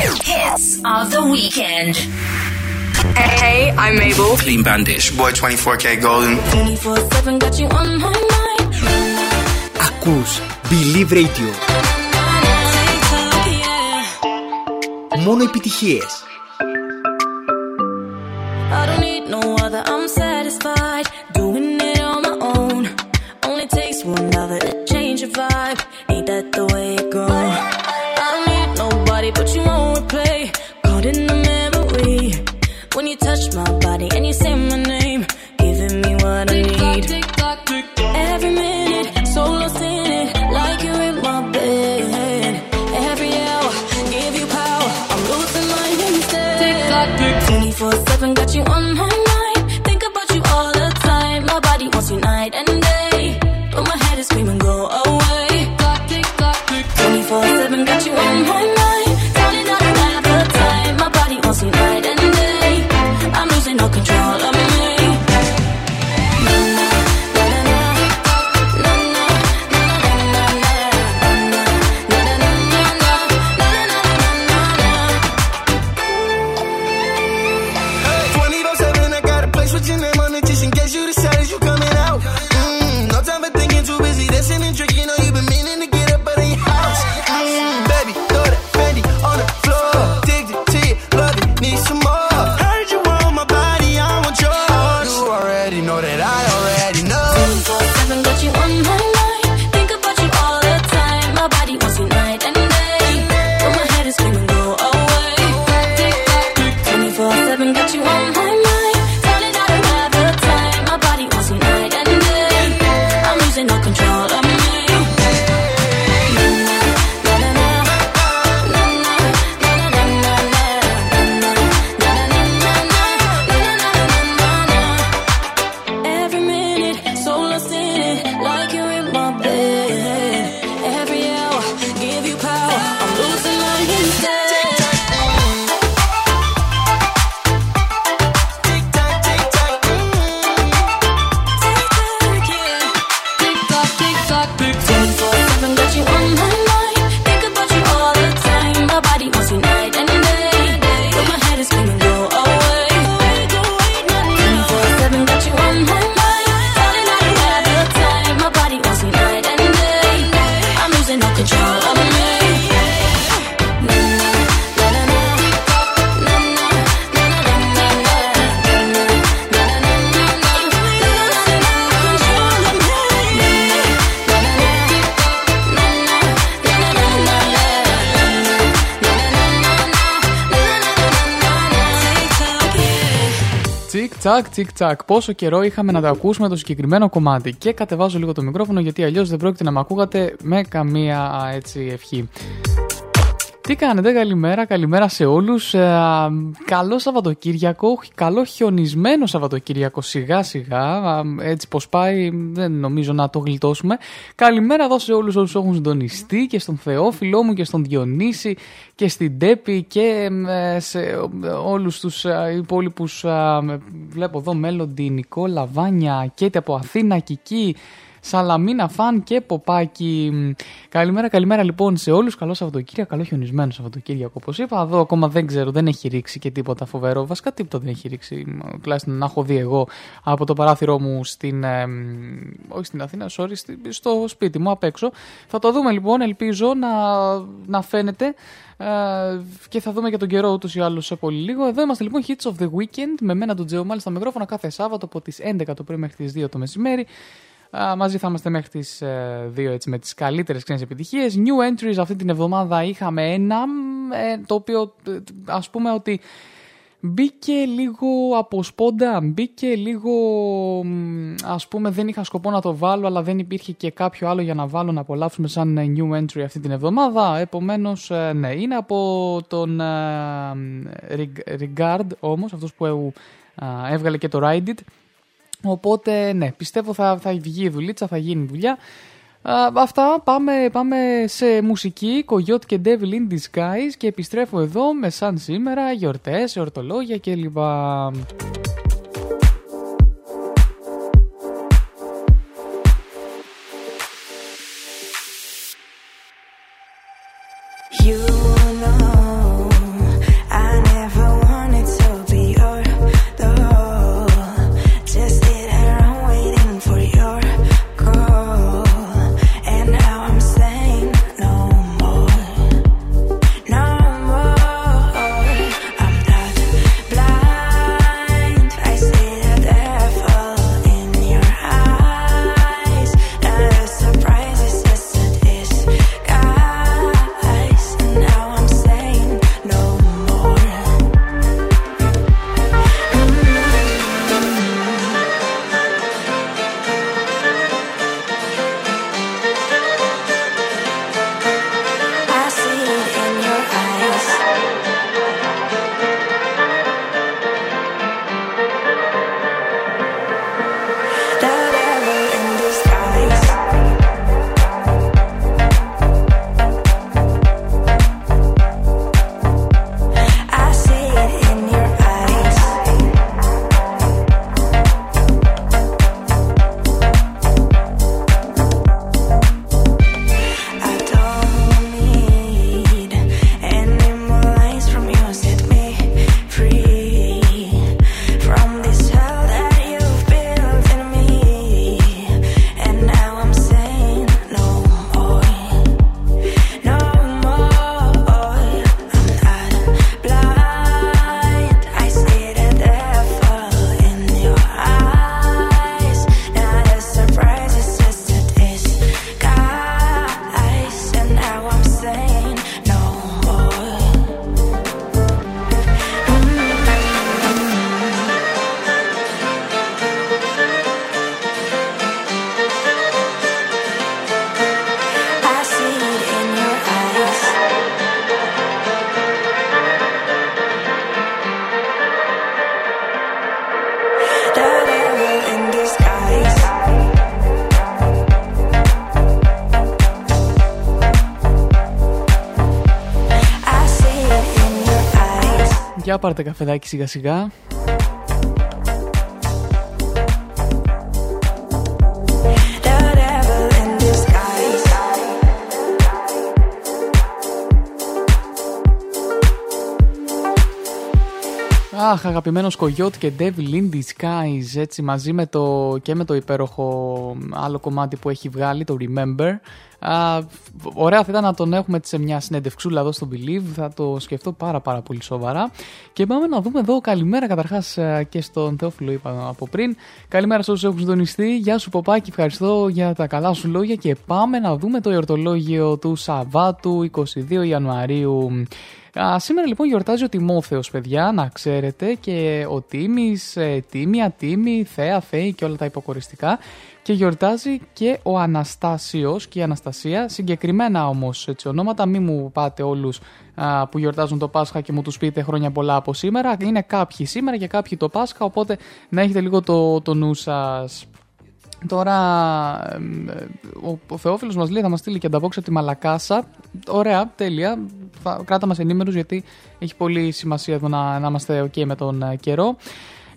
Hits of the Weekend. Hey, I'm Mabel. Clean Bandit. Boy 24K Golden. 24/7 got you on my mind. Ακούς Believe Radio. Μόνο επιτυχίες. I don't need no other, I'm satisfied. Doing it on my own. Only takes one lover to change your vibe. Ain't that the way it goes? I don't need nobody, but you won't replay. Caught in the memory. When you touch my body and you say my name, giving me what I need. Every minute, so lost in it, like you're in my bed. Every hour, give you power, I'm losing mine instead. 24/7 got you on my mind. Think about you all the time. My body wants you night and day, but my head is screaming go away. 24/7 got you on my mind. Tell it out all the time. My body wants you night and day. I'm losing all control of me. Τσικ-τσακ, πόσο καιρό είχαμε να τα ακούσουμε το συγκεκριμένο κομμάτι. Και κατεβάζω λίγο το μικρόφωνο γιατί αλλιώς δεν πρόκειται να με ακούγατε με καμία έτσι ευχή. Τι κάνετε, καλημέρα, καλημέρα σε όλους. Καλό Σαββατοκύριακο, καλό χιονισμένο Σαββατοκύριακο σιγά σιγά. Έτσι πως πάει δεν νομίζω να το γλιτώσουμε. Καλημέρα εδώ σε όλους όσους έχουν συντονιστεί και στον Θεόφιλό μου και στον Διονύση και στην Τέπη και σε όλους τους υπόλοιπους. Βλέπω εδώ Μέλοντι, Νικόλα, Βάνια, Κέτη από Αθήνα, Κική, Σαλαμίνα, Φαν και Ποπάκι. Καλημέρα, καλημέρα λοιπόν σε όλους. Καλό Σαββατοκύριακο, καλό χιονισμένο Σαββατοκύριακο όπως είπα. Εδώ ακόμα δεν ξέρω, δεν έχει ρίξει και τίποτα φοβερό. Βασικά τίποτα δεν έχει ρίξει. Τουλάχιστον να έχω δει εγώ από το παράθυρό μου στην. Όχι στην Αθήνα, sorry, στο σπίτι μου απ' έξω. Θα το δούμε λοιπόν, ελπίζω να φαίνεται. Και θα δούμε και τον καιρό ούτως ή άλλως σε πολύ λίγο. Εδώ είμαστε λοιπόν Hits of the Weekend με μένα τον Τζέο Μάλ στα μικρόφωνα κάθε Σάββατο από τις 11 το πρωί μέχρι τις 2 το μεσημέρι. Μαζί θα είμαστε μέχρι τις 2 έτσι, με τις καλύτερες ξένες επιτυχίες. New entries αυτή την εβδομάδα είχαμε ένα το οποίο ας πούμε ότι μπήκε λίγο από σπόντα, μπήκε λίγο ας πούμε δεν είχα σκοπό να το βάλω αλλά δεν υπήρχε και κάποιο άλλο για να βάλω να απολαύσουμε σαν new entry αυτή την εβδομάδα. Επομένως ναι, είναι από τον Regard όμως, αυτός που έβγαλε και το Ride It. Οπότε ναι, πιστεύω θα βγει η δουλίτσα, θα γίνει δουλειά. Αυτά, πάμε σε μουσική, Coyote και Devil in Disguise και επιστρέφω εδώ με σαν σήμερα, γιορτές, εορτολόγια κλπ. You know. παιδιά, πάρτε καφεδάκι σιγά σιγά. Αχ, αγαπημένος Coyote και Devil in Disguise, έτσι, μαζί με το, και με το υπέροχο άλλο κομμάτι που έχει βγάλει, το Remember. Ωραία θα ήταν να τον έχουμε σε μια συνέντευξούλα εδώ στο Believe, θα το σκεφτώ πάρα πολύ σοβαρά. Και πάμε να δούμε εδώ, καλημέρα καταρχάς και στον Θεόφιλο, είπα από πριν. Καλημέρα σε όσους έχουν συντονιστεί, γεια σου Ποπάκη, ευχαριστώ για τα καλά σου λόγια. Και πάμε να δούμε το εορτολόγιο του Σαββάτου 22 Ιανουαρίου. Σήμερα λοιπόν γιορτάζει ο Τιμόθεος, παιδιά, να ξέρετε, και ο Τίμης, Τίμια, Τίμη, Θέα, Θέη και όλα τα υποκοριστικά. Και γιορτάζει και ο Αναστάσιος και η Αναστασία, συγκεκριμένα όμως έτσι ονόματα, μην μου πάτε όλους που γιορτάζουν το Πάσχα και μου τους πείτε χρόνια πολλά από σήμερα. Είναι κάποιοι σήμερα και κάποιοι το Πάσχα, οπότε να έχετε λίγο το νου σας. Τώρα ο Θεόφιλος μας λέει θα μας στείλει και ανταπόκριση από τη Μαλακάσα. Ωραία, τέλεια, κράτα μας ενήμερους γιατί έχει πολύ σημασία εδώ να είμαστε ok με τον καιρό.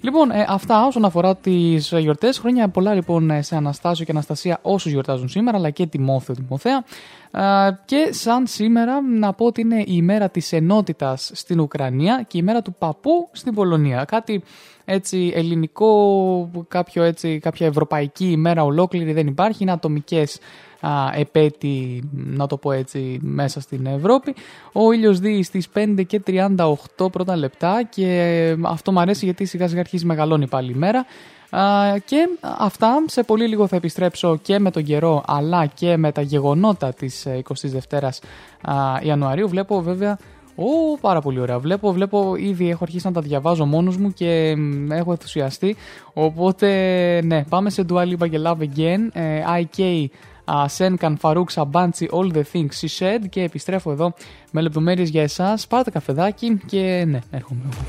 Λοιπόν, αυτά όσον αφορά τις γιορτές. Χρόνια πολλά λοιπόν σε Αναστάσιο και Αναστασία όσους γιορτάζουν σήμερα, αλλά και Τιμόθεο, Τιμοθέα. Και σαν σήμερα να πω ότι είναι η ημέρα της ενότητας στην Ουκρανία και η ημέρα του παππού στην Πολωνία. Κάτι έτσι ελληνικό, κάποια ευρωπαϊκή ημέρα ολόκληρη δεν υπάρχει, είναι ατομικές επέτει, να το πω έτσι, μέσα στην Ευρώπη. Ο ήλιος δει στις 5:38 πρώτα λεπτά και αυτό μου αρέσει γιατί σιγά σιγά αρχίζει μεγαλώνει πάλι η μέρα. Και αυτά, σε πολύ λίγο θα επιστρέψω και με τον καιρό αλλά και με τα γεγονότα της 22ης Ιανουαρίου. Βλέπω βέβαια, πάρα πολύ ωραία, βλέπω ήδη έχω αρχίσει να τα διαβάζω μόνος μου και έχω ενθουσιαστεί. Οπότε ναι, πάμε σε Dua Lipa και Love Again, IK Σένκαν, Φαρούκ, Σαμπάντσι, All the Things She Said, και επιστρέφω εδώ με λεπτομέρειες για εσάς. Πάρτε καφεδάκι και ναι, έρχομαι εγώ.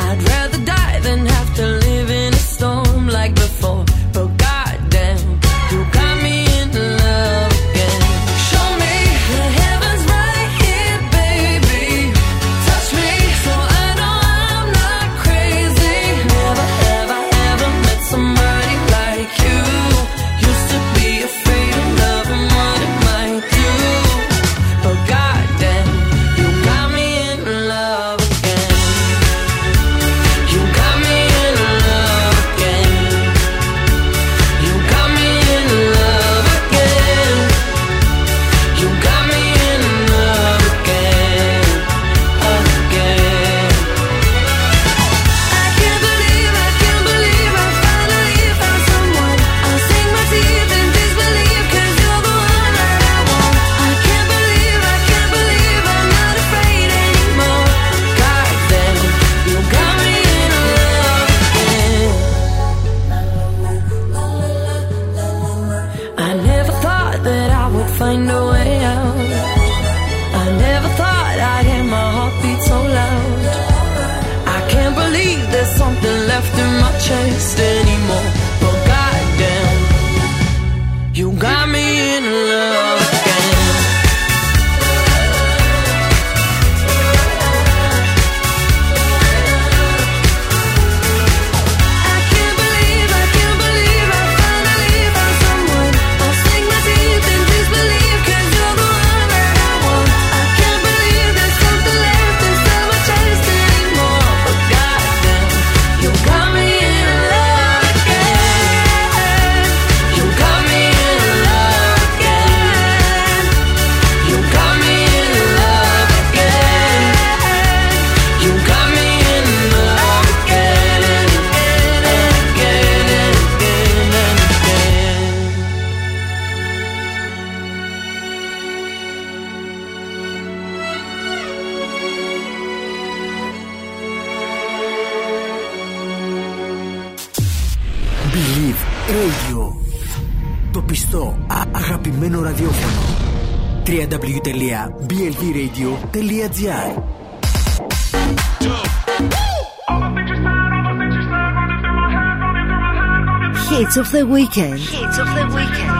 I something left in my chest anymore. But goddamn, you got me in love again. Αγαπημένο ραδιόφωνο. www.blvradio.gr. Hits of the Weekend. Hits of the Weekend.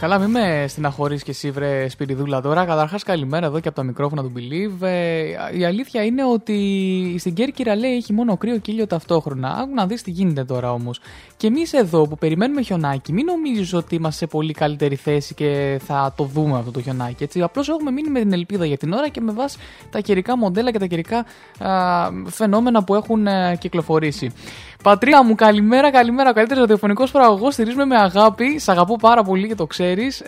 Καλά, μη με στεναχωρείς και εσύ, βρε Σπυριδούλα, τώρα. Καταρχάς, καλημέρα εδώ και από τα μικρόφωνα του Believe. Η αλήθεια είναι ότι στην Κέρκυρα, λέει, έχει μόνο κρύο και ήλιο ταυτόχρονα. Άκου να δεις τι γίνεται τώρα όμως. Και εμείς εδώ που περιμένουμε χιονάκι, μην νομίζεις ότι είμαστε σε πολύ καλύτερη θέση και θα το δούμε αυτό το χιονάκι. Έτσι. Απλώς έχουμε μείνει με την ελπίδα για την ώρα και με βάση τα καιρικά μοντέλα και τα καιρικά φαινόμενα που έχουν κυκλοφορήσει. Πατρίδα μου, καλημέρα, καλημέρα. Ο καλύτερος ραδιοφωνικός παραγωγός, στηρίζουμε με αγάπη. Σ' αγαπώ πάρα πολύ και το ξέρεις.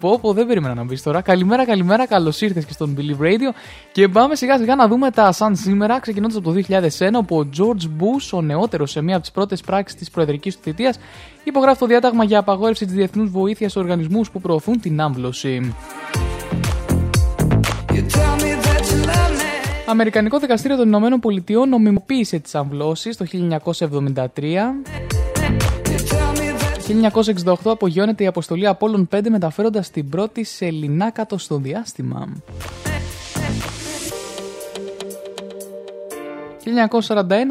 Πω, δεν περίμενα να μπεις τώρα. Καλημέρα, καλημέρα, καλώς ήρθες και στον Believe Radio. Και πάμε σιγά σιγά να δούμε τα σαν σήμερα, ξεκινώντας από το 2001, όπου ο George Bush, ο νεότερος, σε μία από τις πρώτες πράξεις της προεδρικής του θητείας, υπογράφει το διάταγμα για απαγόρευση της διεθνούς βοήθειας σε οργανισμούς που προωθούν την άμβλωση. Αμερικανικό Δικαστήριο των Ηνωμένων Πολιτειών νομιμοποίησε τις αμβλώσεις το 1973. 1968 απογειώνεται η αποστολή Απόλλων 5 μεταφέροντας την πρώτη σεληνά κάτω στο διάστημα. 1941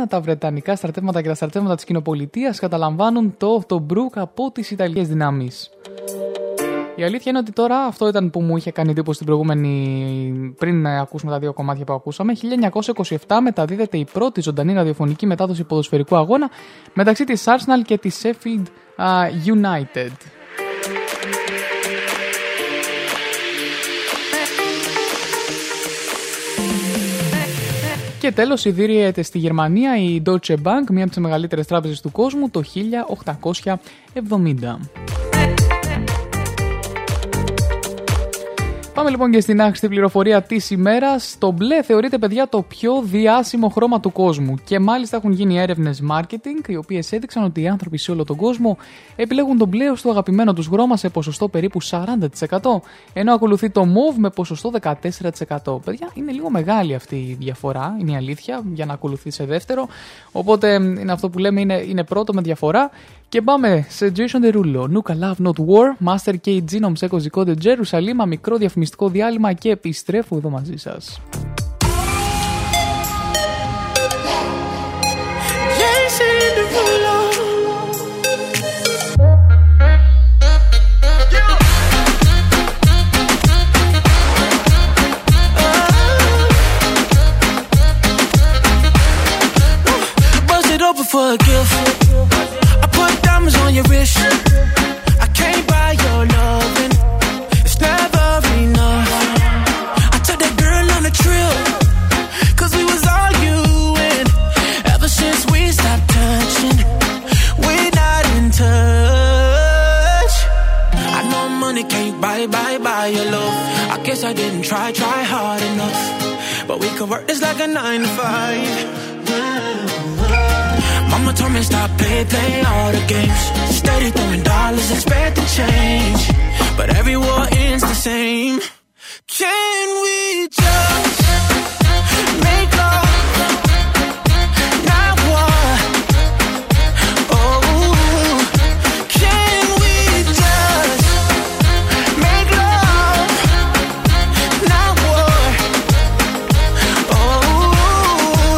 τα βρετανικά στρατεύματα και τα στρατεύματα της κοινοπολιτείας καταλαμβάνουν το Τομπρούκ από τις Ιταλικές δυνάμεις. Η αλήθεια είναι ότι τώρα αυτό ήταν που μου είχε κάνει εντύπωση την προηγούμενη, πριν ακούσουμε τα δύο κομμάτια που ακούσαμε. 1927 μεταδίδεται η πρώτη ζωντανή ραδιοφωνική μετάδοση ποδοσφαιρικού αγώνα μεταξύ της Arsenal και της Sheffield United. Και τέλος ιδρύεται στη Γερμανία η Deutsche Bank, μία από τις μεγαλύτερες τράπεζες του κόσμου, το 1870. Πάμε λοιπόν και στην άχρηστη πληροφορία της ημέρας. Το μπλε θεωρείται, παιδιά, το πιο διάσημο χρώμα του κόσμου. Και μάλιστα έχουν γίνει έρευνες marketing, οι οποίες έδειξαν ότι οι άνθρωποι σε όλο τον κόσμο επιλέγουν τον μπλε ως το αγαπημένο τους χρώμα σε ποσοστό περίπου 40%, ενώ ακολουθεί το μοβ με ποσοστό 14%. Παιδιά, είναι λίγο μεγάλη αυτή η διαφορά, είναι η αλήθεια, για να ακολουθεί σε δεύτερο. Οπότε είναι αυτό που λέμε, είναι πρώτο με διαφορά. Και πάμε σε Jason Derulo, Nuka Love Not War, Master K, Genome σε κωδικό The Jerusalem, μικρό διαφημιστικό διάλειμμα και επιστρέφω εδώ μαζί σας. On your wrist, I can't buy your loving. It's never enough. I took that girl on a trip, 'cause we was arguing. Ever since we stopped touching, we're not in touch. I know money can't buy your love. I guess I didn't try hard enough, but we could work this like a 9 to 5. Mama told me stop playing all the games. Steady throwing dollars, expect to change, but every war ends the same. Can we just make love, not war? Oh, can we just make love, not war? Oh,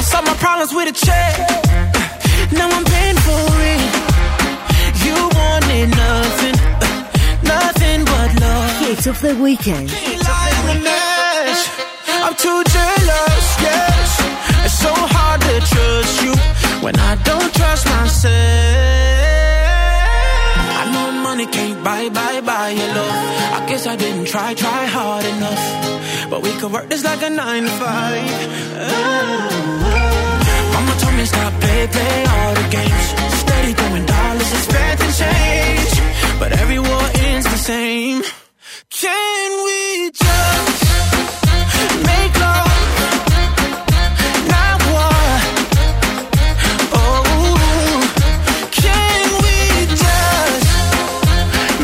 I solved my problems with a check. Hits of the Weekend. Can't lie, I'm a mess. I'm too jealous, yes. It's so hard to trust you when I don't trust myself. I know money can't buy your love. I guess I didn't try hard enough, but we could work this like a 9 to 5. Mama told me stop play all the games. Steady throwing dollars, expecting change, but every war ends the same. Can we just make love, not war? Oh, can we just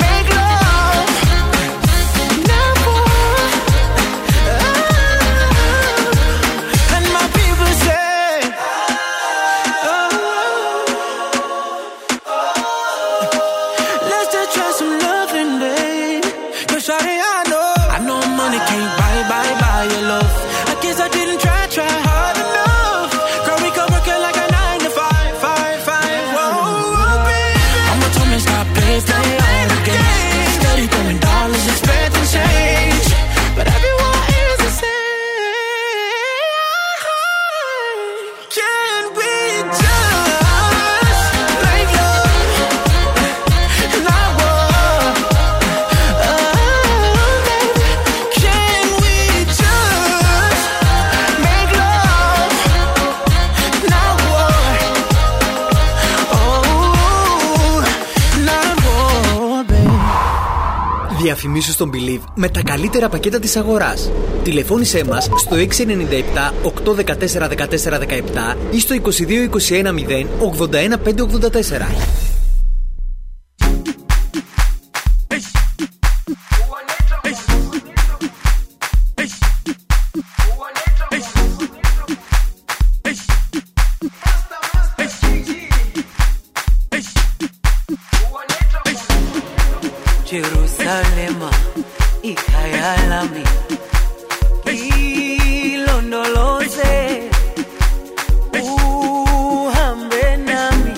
make love, not war? Oh, and my people say, oh, let's just try some loving, babe. Shawty, I know money can't buy your love. I guess I didn't try hard enough. Girl, we could work it like a 9 to 5. Whoa, baby. Mama told me stop playing all the games. Steady throwing dollars, expecting change, but everyone is the same. Can we just? Διαφημίσου στον Believe με τα καλύτερα πακέτα της αγοράς. Τηλεφώνησέ μας στο 697-814-1417 ή στο 2221-081-584. Jerusalema ikayalami ilondoloze uhambe nami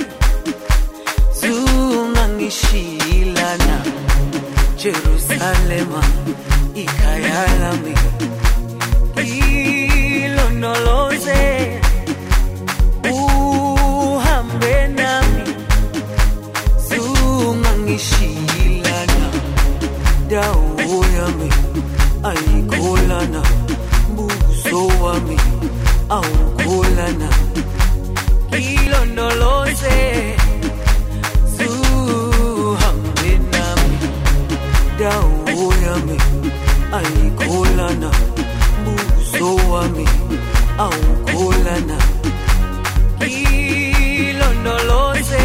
zungangishilana Jerusalema ikayalami ilondoloze uhambe nami zungangishilana Dawo yami ayikolana buso wami awukolana ilondoloze zuhambe nami Dawo yami ayikolana buso wami awukolana ilondoloze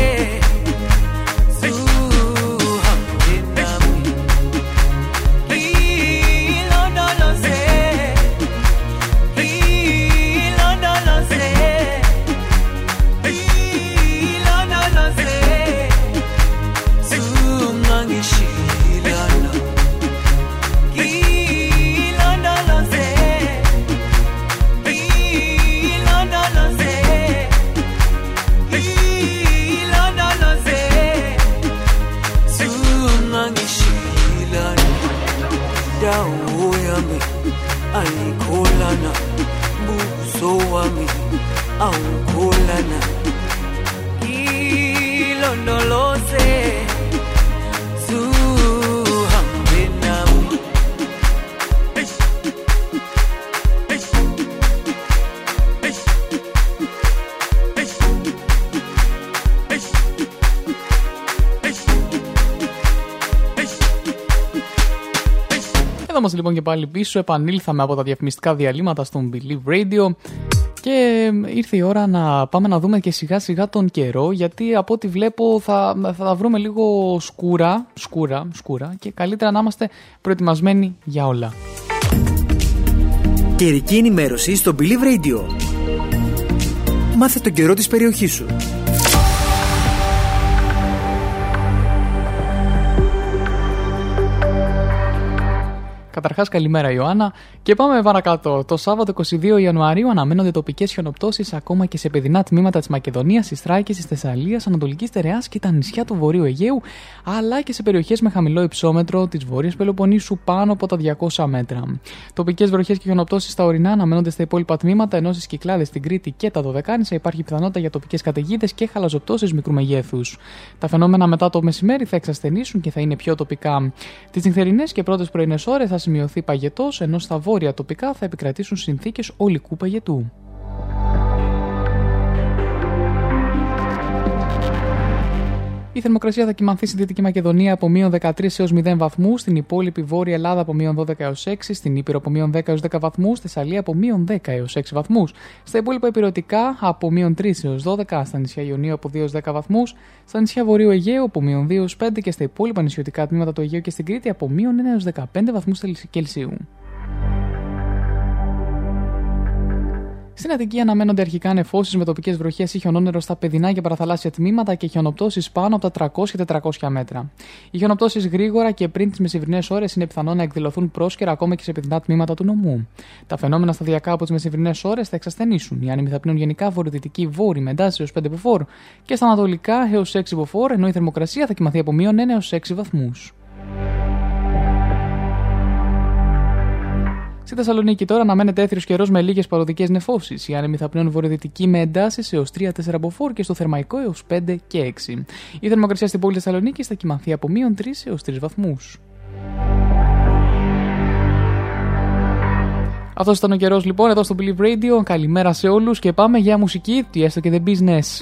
Alikolana, buso wami, aukolana ilondoloze, zuhambe nami Εδώ μας λοιπόν και πάλι πίσω, επανήλθαμε από τα διαφημιστικά διαλύματα στον Believe Radio και ήρθε η ώρα να πάμε να δούμε και σιγά σιγά τον καιρό, γιατί από ό,τι βλέπω θα βρούμε λίγο σκούρα και καλύτερα να είμαστε προετοιμασμένοι για όλα. Καιρική ενημέρωση στο Believe Radio. Μάθε τον καιρό της περιοχής σου. Καταρχάς, καλημέρα Ιωάννα και πάμε παρακάτω. Το Σάββατο 22 Ιανουαρίου αναμένονται τοπικές χιονοπτώσεις ακόμα και σε παιδινά τμήματα της Μακεδονίας, της Θράκης, της Θεσσαλίας, Ανατολικής Στερεάς και τα νησιά του Βορείου Αιγαίου, αλλά και σε περιοχές με χαμηλό υψόμετρο της Βόρειας Πελοποννήσου πάνω από τα 200 μέτρα. Τοπικές βροχές και χιονοπτώσεις στα ορεινά αναμένονται στα υπόλοιπα τμήματα, ενώ στις Κυκλάδες, στην Κρήτη και τα Δωδεκάνησα υπάρχει πιθανότητα για τοπικές καταιγίδες και χαλαζοπτώσεις μικρού μεγέθους. Τα φαινόμενα μετά το μεσημέρι θα εξασθενήσουν και θα είναι πιο τοπικά. Τις νυχτερινές και πρώτες πρωινές ώρες θα σημειωθεί παγετός, ενώ στα βόρεια τοπικά θα επικρατήσουν συνθήκες ολικού παγετού. Η θερμοκρασία θα κυμανθεί στη Δυτική Μακεδονία από μείον 13 έως 0 βαθμούς, στην υπόλοιπη Βόρεια Ελλάδα από μείον 12 έως 6, στην Ήπειρο από μείον 10 έως 10 βαθμούς, στη Θεσσαλία από μείον 10 έως 6 βαθμούς, στα υπόλοιπα ηπειρωτικά από μείον 3 έως 12, στα νησιά Ιωνίου από 2 έως 10 βαθμούς, στα νησιά Βορείου Αιγαίου από μείον 2 έως 5 και στα υπόλοιπα νησιωτικά τμήματα του Αιγαίου και στην Κρήτη από μείον 1 έως 15 βαθμούς Κελσίου. Στην Αττική αναμένονται αρχικά νεφώσεις με τοπικές βροχές ή χιονόνερο στα παιδινά και παραθαλάσσια τμήματα και χιονοπτώσεις πάνω από τα 300-400 μέτρα. Οι χιονοπτώσεις γρήγορα και πριν τις μεσημβρινές ώρες είναι πιθανό να εκδηλωθούν πρόσκαιρα ακόμα και σε παιδινά τμήματα του νομού. Τα φαινόμενα σταδιακά από τις μεσημβρινές ώρες θα εξασθενήσουν. Οι άνεμοι θα πνέουν γενικά βορειοδυτική βόρη με εντάσεις έως 5 μποφόρ και στα ανατολικά έως 6 μποφόρ, ενώ η θερμοκρασία θα κυμανθεί από μείον 1 έως 6 βαθμούς. Στη Θεσσαλονίκη τώρα αναμένεται έθριος καιρός με λίγες παροδικές νεφώσεις. Οι άνεμοι θα πνέουν βορειοδυτικοί με εντάσεις έως 3-4 μποφόρ και στο θερμαϊκό έως 5 και 6. Η θερμοκρασία στην πόλη Θεσσαλονίκης θα κυμανθεί από μείον 3 έως 3 βαθμούς. Αυτός ήταν ο καιρός λοιπόν εδώ στο Believe Radio. Καλημέρα σε όλους και πάμε για μουσική, τι έστω και the business.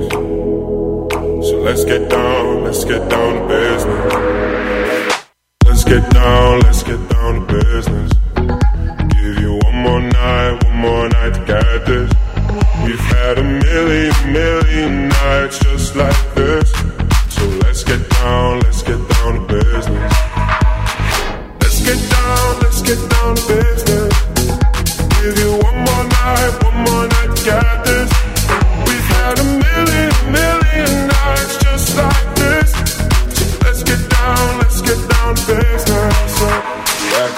So let's get down to business. Let's get down to business. I'll give you one more night to get this. We've had a million nights just like this. So let's get down to business. Let's get down to business. Give you one more night to get this. We've had a million nights just like this. So let's get down to business. Back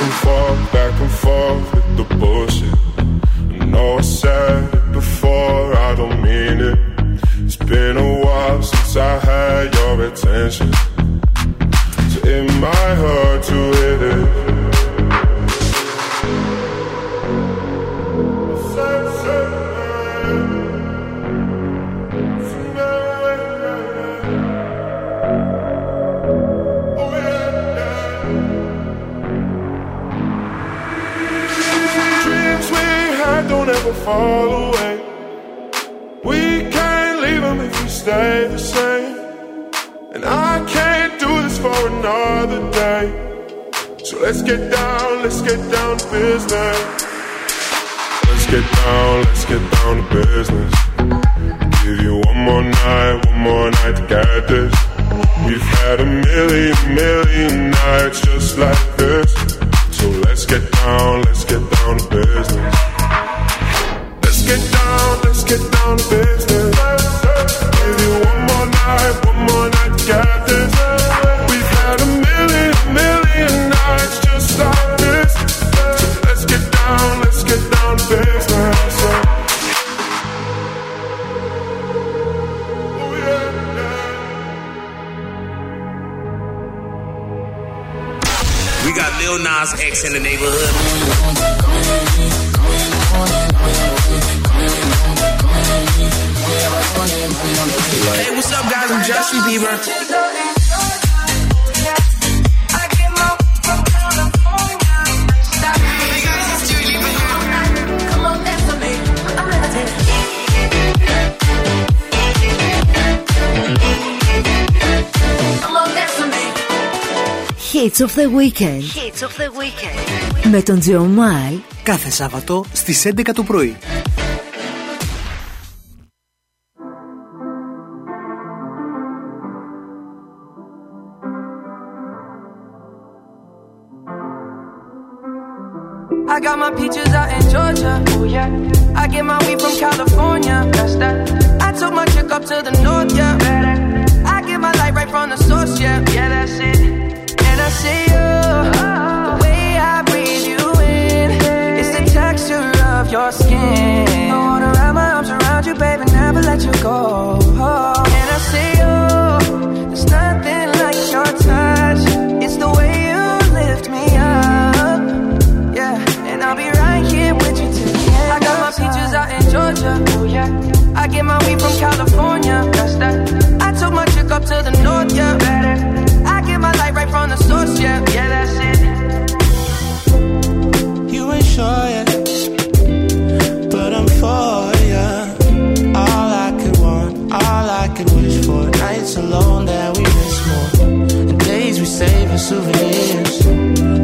and forth with the bullshit. I know I said it before, I don't mean it. It's been a while since I had your attention. So it might hurt to hit it. Fall away. We can't leave them if we stay the same. And I can't do this for another day. So let's get down to business. Let's get down to business. Give you one more night to get this. We've had a million nights just like this. So let's get down to business. Let's get down to business. Give you one more night to get this. We've had a million nights just like this. So let's get down to business. Oh yeah. We got Lil Nas X in the neighborhood. Hey, what's up, guys? I'm Justin Bieber. Come on, dance with me. I'm levitating. Come on, dance with me. Hits of the Weekend. Hits of the Weekend. Με τον John De Mol. Κάθε Σάββατο στις 11 το πρωί. I got my peaches out in Georgia, oh yeah. I get my weed from California, that's that. I took my chick up to the north, yeah. I get my light right from the source, yeah. Yeah, that's it. And I see you, the way I breathe you in, it's the texture of your skin. I wanna wrap my arms around you, baby, never let you go. And I see you, there's nothing like your touch. It's the way you lift me up. I'll be right here with you till the end. I got my peaches out in Georgia, oh yeah. I get my weed from California, that's that. I took my chick up to the north, yeah. Better. I get my light right from the source, yeah. Yeah, that's it. You ain't sure yet, but I'm for ya. All I could want, all I could wish for. Nights alone that we miss more, and days we save as souvenirs.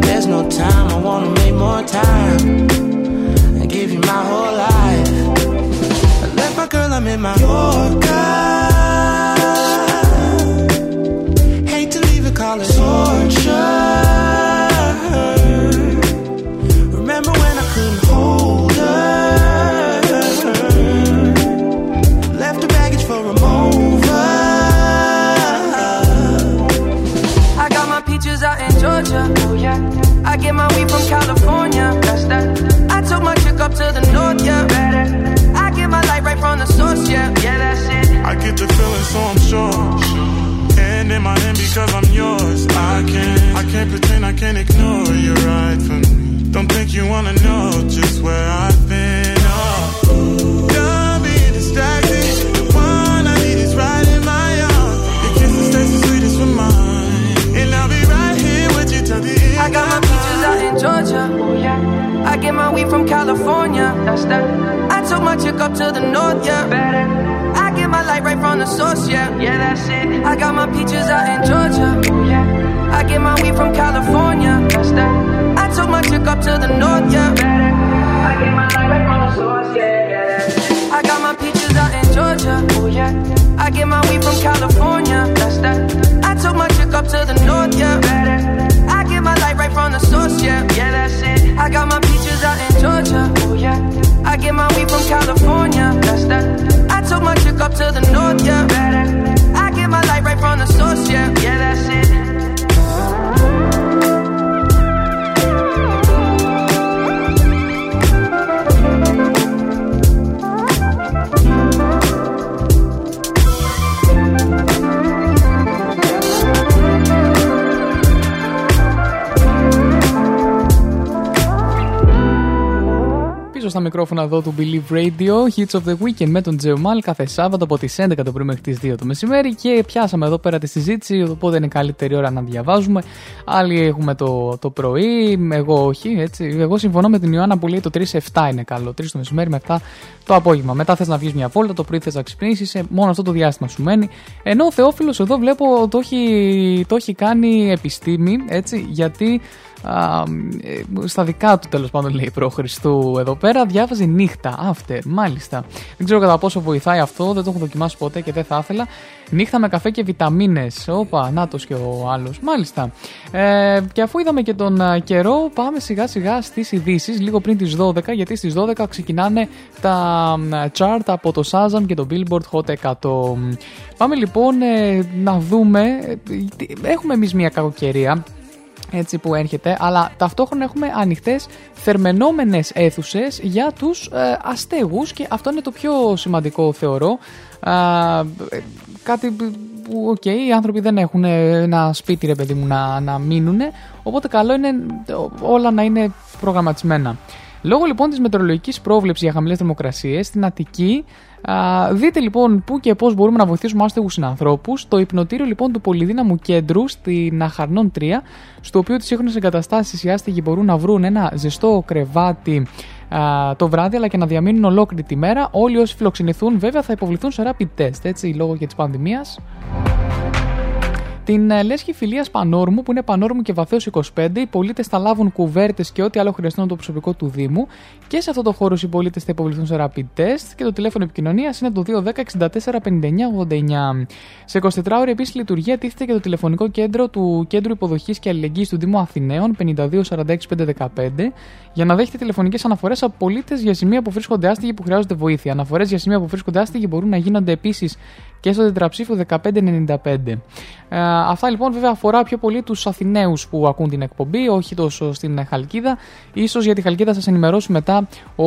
There's no time, I wanna make more time and give you my whole life. I left my girl, I'm in my Yorker. Hate to leave it, call it torture. Remember when I couldn't hold her? Left the baggage for a mover. I got my peaches out in Georgia, oh yeah. I get my weed from California, that's that. I took my chick up to the north, yeah. Better. I get my light right from the source, yeah. Yeah, that's it. my chick up to the north, yeah. Better. I get my light right from the source, yeah. Yeah, that's it. I got my peaches out in Georgia. Ooh, yeah. I get my weed from California. That's that. I took my chick up to the north, yeah. Better. I get my light right from the source, yeah. Yeah, that's it. I got my peaches out in Georgia. Ooh, yeah. I get my weed from California. That's that. I took my chick up to the north, yeah. Better. I get my light right from the source, yeah. Yeah, that's it. I got my peaches out in Georgia. Ooh, yeah. I get my weed from California. That's that. I took my chick up to the north, yeah. Better. I get my light right from the source, yeah. Yeah, that's it. Στα μικρόφωνα εδώ του Believe Radio, Hits of the Weekend με τον John De Mol κάθε Σάββατο από τις 11 το πρωί μέχρι τις 2 το μεσημέρι και πιάσαμε εδώ πέρα τη συζήτηση, οπότε είναι καλύτερη ώρα να διαβάζουμε. Άλλοι έχουμε το πρωί, εγώ όχι, έτσι. Εγώ συμφωνώ με την Ιωάννα που λέει το 3-7 είναι καλό, 3 το μεσημέρι με 7 το απόγευμα. Μετά θες να βγεις μια βόλτα, το πρωί θες να ξυπνήσεις, μόνο αυτό το διάστημα σου μένει. Ενώ ο Θεόφιλος εδώ βλέπω το έχει κάνει επιστήμη, έτσι, γιατί... στα δικά του τέλος πάντων λέει προ Χριστού εδώ πέρα διάβαζε νύχτα, after, μάλιστα. Δεν ξέρω κατά πόσο βοηθάει αυτό, δεν το έχω δοκιμάσει ποτέ και δεν θα ήθελα. Νύχτα με καφέ και βιταμίνες. Όπα, νάτος και ο άλλος. Μάλιστα. Και αφού είδαμε και τον καιρό, πάμε σιγά σιγά στις ειδήσεις, λίγο πριν τις 12, γιατί στις 12 ξεκινάνε τα chart από το Shazam και το Billboard Hot 100. Πάμε λοιπόν να δούμε, έχουμε εμείς μια κακοκαιρία, έτσι που έρχεται, αλλά ταυτόχρονα έχουμε ανοιχτές θερμαινόμενες αίθουσες για τους αστέγους και αυτό είναι το πιο σημαντικό θεωρώ. Κάτι που οκ, οι άνθρωποι δεν έχουν ένα σπίτι ρε παιδί μου να μείνουνε, οπότε καλό είναι όλα να είναι προγραμματισμένα. Λόγω λοιπόν της μετεωρολογικής πρόβλεψης για χαμηλές θερμοκρασίες στην Αττική, δείτε λοιπόν πού και πώς μπορούμε να βοηθήσουμε άστεγους συνανθρώπους. Το υπνοτήριο λοιπόν του Πολυδύναμου Κέντρου στην Αχαρνών 3, στο οποίο τις σύγχρονες εγκαταστάσεις οι άστεγοι μπορούν να βρουν ένα ζεστό κρεβάτι το βράδυ, αλλά και να διαμείνουν ολόκληρη τη μέρα. Όλοι όσοι φιλοξενηθούν βέβαια θα υποβληθούν σε rapid test, έτσι, λόγω και της πανδημίας. Την λέσχη φιλίας Πανόρμου, που είναι Πανόρμου και Βαθέως 25, οι πολίτες θα λάβουν κουβέρτες και ό,τι άλλο χρειαστούν από το προσωπικό του Δήμου. Και σε αυτό το χώρο οι πολίτες θα υποβληθούν σε rapid test και το τηλέφωνο επικοινωνίας είναι το 210-64-59-89. Σε 24 ώρες επίσης λειτουργία τίθεται και το τηλεφωνικό κέντρο του Κέντρου Υποδοχής και Αλληλεγγύης του Δήμου Αθηναίων 52-46-515 για να δέχεται τηλεφωνικές αναφορές από πολίτες για σημεία που βρίσκονται άστεγοι που χρειάζονται βοήθεια. Αναφορές για σημεία που βρίσκονται άστεγοι μπορούν να γίνονται επίσης και στο τετραψήφιο 1595. Αυτά λοιπόν βέβαια αφορά πιο πολύ τους Αθηναίους που ακούν την εκπομπή, όχι τόσο στην Χαλκίδα. Ίσως για τη Χαλκίδα σας ενημερώσει μετά ο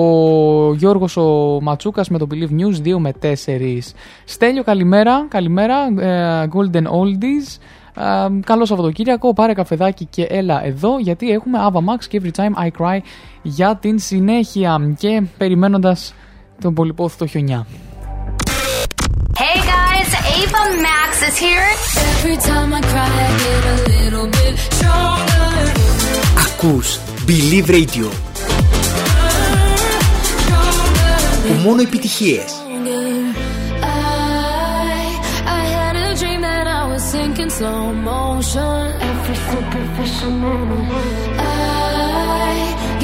Γιώργος ο Ματσούκας με το Believe News 2 με 4. Στέλιο, καλημέρα, καλημέρα, Golden Oldies. Καλό Σαββατοκύριακο, πάρε καφεδάκι και έλα εδώ γιατί έχουμε Ava Max και Every Time I Cry για την συνέχεια και περιμένοντας τον πολυπόθητο χιονιά. Hey guys, Ava Max is here. Every time I cry, I get a little bit stronger. Ακούς Believe Radio. Που μόνο επιτυχίες. I had a dream that I was sinking slow motion. Every superficial moment. I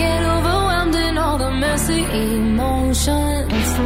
get overwhelmed in all the messy emotions. So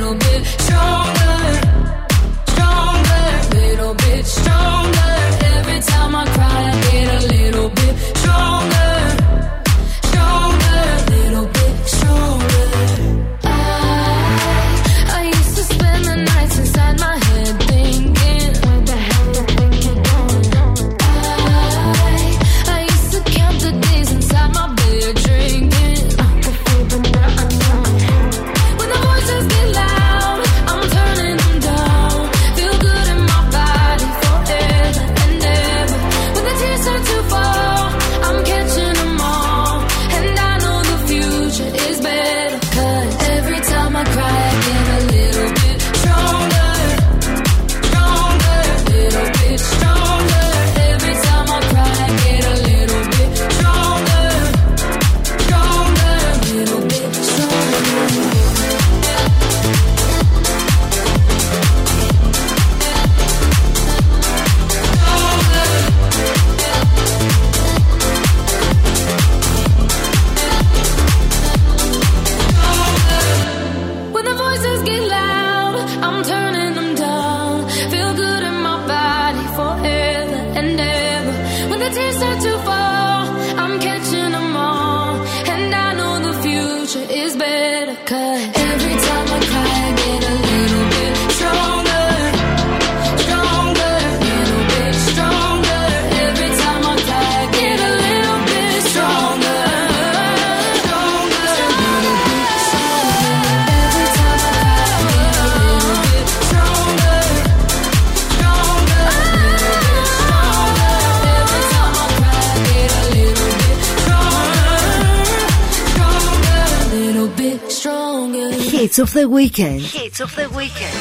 to cut. Every time I cry, I get a little bit stronger, stronger, little bit stronger. Every time I cry, I get a little bit stronger, stronger, little bit stronger. Every time I cry, I get a little bit stronger, stronger, little bit stronger. Every time I cry, I get a little bit stronger, stronger, little bit stronger. Hits of the Weekend. Hits of the Weekend.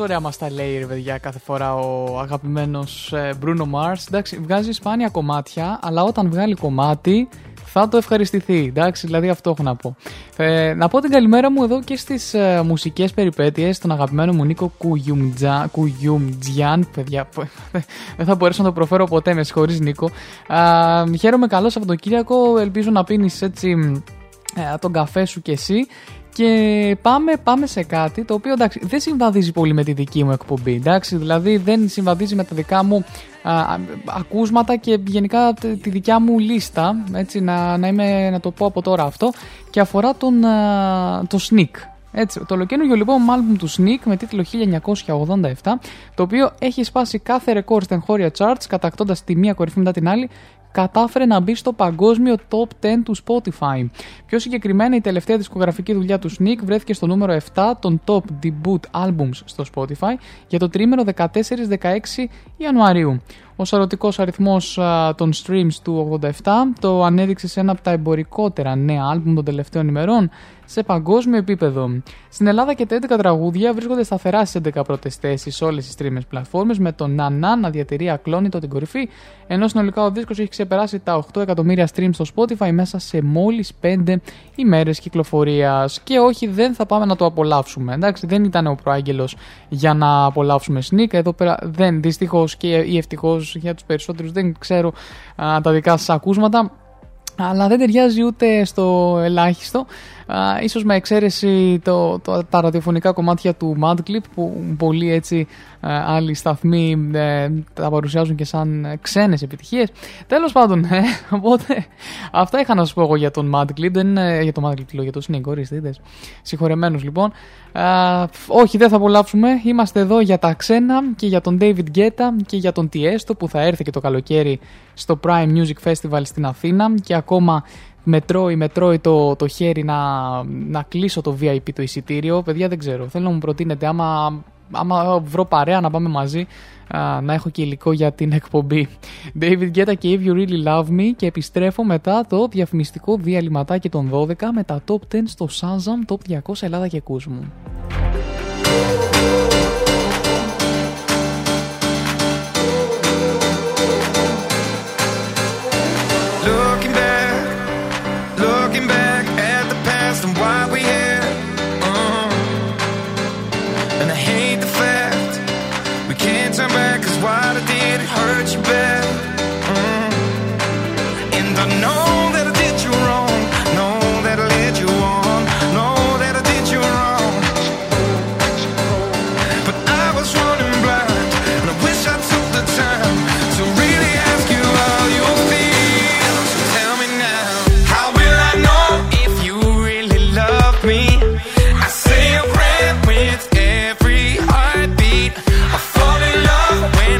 Ωραία μας τα λέει ρε παιδιά κάθε φορά ο αγαπημένος Bruno Mars. Εντάξει, βγάζει σπάνια κομμάτια, αλλά όταν βγάλει κομμάτι θα το ευχαριστηθεί. Εντάξει, δηλαδή αυτό έχω να πω. Να πω την καλημέρα μου εδώ και στις μουσικές περιπέτειες στον αγαπημένο μου Νίκο Κουγιουμτζιάν. Παιδιά, δεν θα μπορέσω να το προφέρω ποτέ, με συγχωρείς Νίκο. Χαίρομαι, καλό Σαββατοκύριακο, ελπίζω να πίνεις έτσι τον καφέ σου κι εσύ. Και πάμε σε κάτι το οποίο εντάξει, δεν συμβαδίζει πολύ με τη δική μου εκπομπή. Εντάξει, δηλαδή δεν συμβαδίζει με τα δικά μου ακούσματα και γενικά τη δικιά μου λίστα. Έτσι, να το πω από τώρα αυτό. Και αφορά το Sneak. Έτσι, το ολοκαίνουργιο λοιπόν άλμπουμ του Sneak με τίτλο 1987, το οποίο έχει σπάσει κάθε ρεκόρ στα εγχώρια charts, κατακτώντας τη μία κορυφή μετά την άλλη. Κατάφερε να μπει στο παγκόσμιο top 10 του Spotify. Πιο συγκεκριμένα, η τελευταία δισκογραφική δουλειά του Sneak βρέθηκε στο νούμερο 7 των top debut albums στο Spotify για το τρίμηνο 14-16 Ιανουαρίου. Ο σαρωτικός αριθμός των streams του 87 το ανέδειξε σε ένα από τα εμπορικότερα νέα άλμπουμ των τελευταίων ημερών σε παγκόσμιο επίπεδο. Στην Ελλάδα και τα 11 τραγούδια βρίσκονται σταθερά στις 11 πρώτες θέσεις σε όλες τις streaming πλατφόρμες, με τον Νανά να διατηρεί ακλόνητο την κορυφή, ενώ συνολικά ο δίσκος έχει ξεπεράσει τα 8 εκατομμύρια streams στο Spotify μέσα σε μόλις 5 ημέρες κυκλοφορίας. Και όχι, δεν θα πάμε να το απολαύσουμε. Εντάξει, δεν ήταν ο προάγγελος για να απολαύσουμε Sneak. Εδώ πέρα δεν, δυστυχώς ή ευτυχώς για τους περισσότερους, δεν ξέρω τα δικά σας ακούσματα. Αλλά δεν ταιριάζει ούτε στο ελάχιστο, ίσως με εξαίρεση τα ραδιοφωνικά κομμάτια του Mad Clip, που πολλοί έτσι άλλοι σταθμοί τα παρουσιάζουν και σαν ξένες επιτυχίες. Τέλος πάντων, οπότε αυτά είχα να σας πω εγώ για τον Mad Clip, δεν είναι για το Mad Clip, λέω, για το Sneak, ορίστε, είδες. Συγχωρεμένους λοιπόν. Όχι, δεν θα απολαύσουμε, είμαστε εδώ για τα ξένα και για τον David Guetta και για τον Tiesto που θα έρθει και το καλοκαίρι στο Prime Music Festival στην Αθήνα, και ακόμα μετρώει το χέρι να κλείσω το VIP το εισιτήριο. Παιδιά, δεν ξέρω, θέλω να μου προτείνετε, άμα βρω παρέα να πάμε μαζί, να έχω και υλικό για την εκπομπή. David Guetta και If You Really Love Me, και επιστρέφω μετά το διαφημιστικό διαλυματάκι των 12 με τα Top 10 στο Shazam Top 200 Ελλάδα και Κούσμου. Hurt you bad, and I know that I did you wrong, know that I led you on, know that I did you wrong, but I was running blind, and I wish I took the time to really ask you how you feel. So tell me now, how will I know if you really love me? I say a prayer with every heartbeat, I fall in love when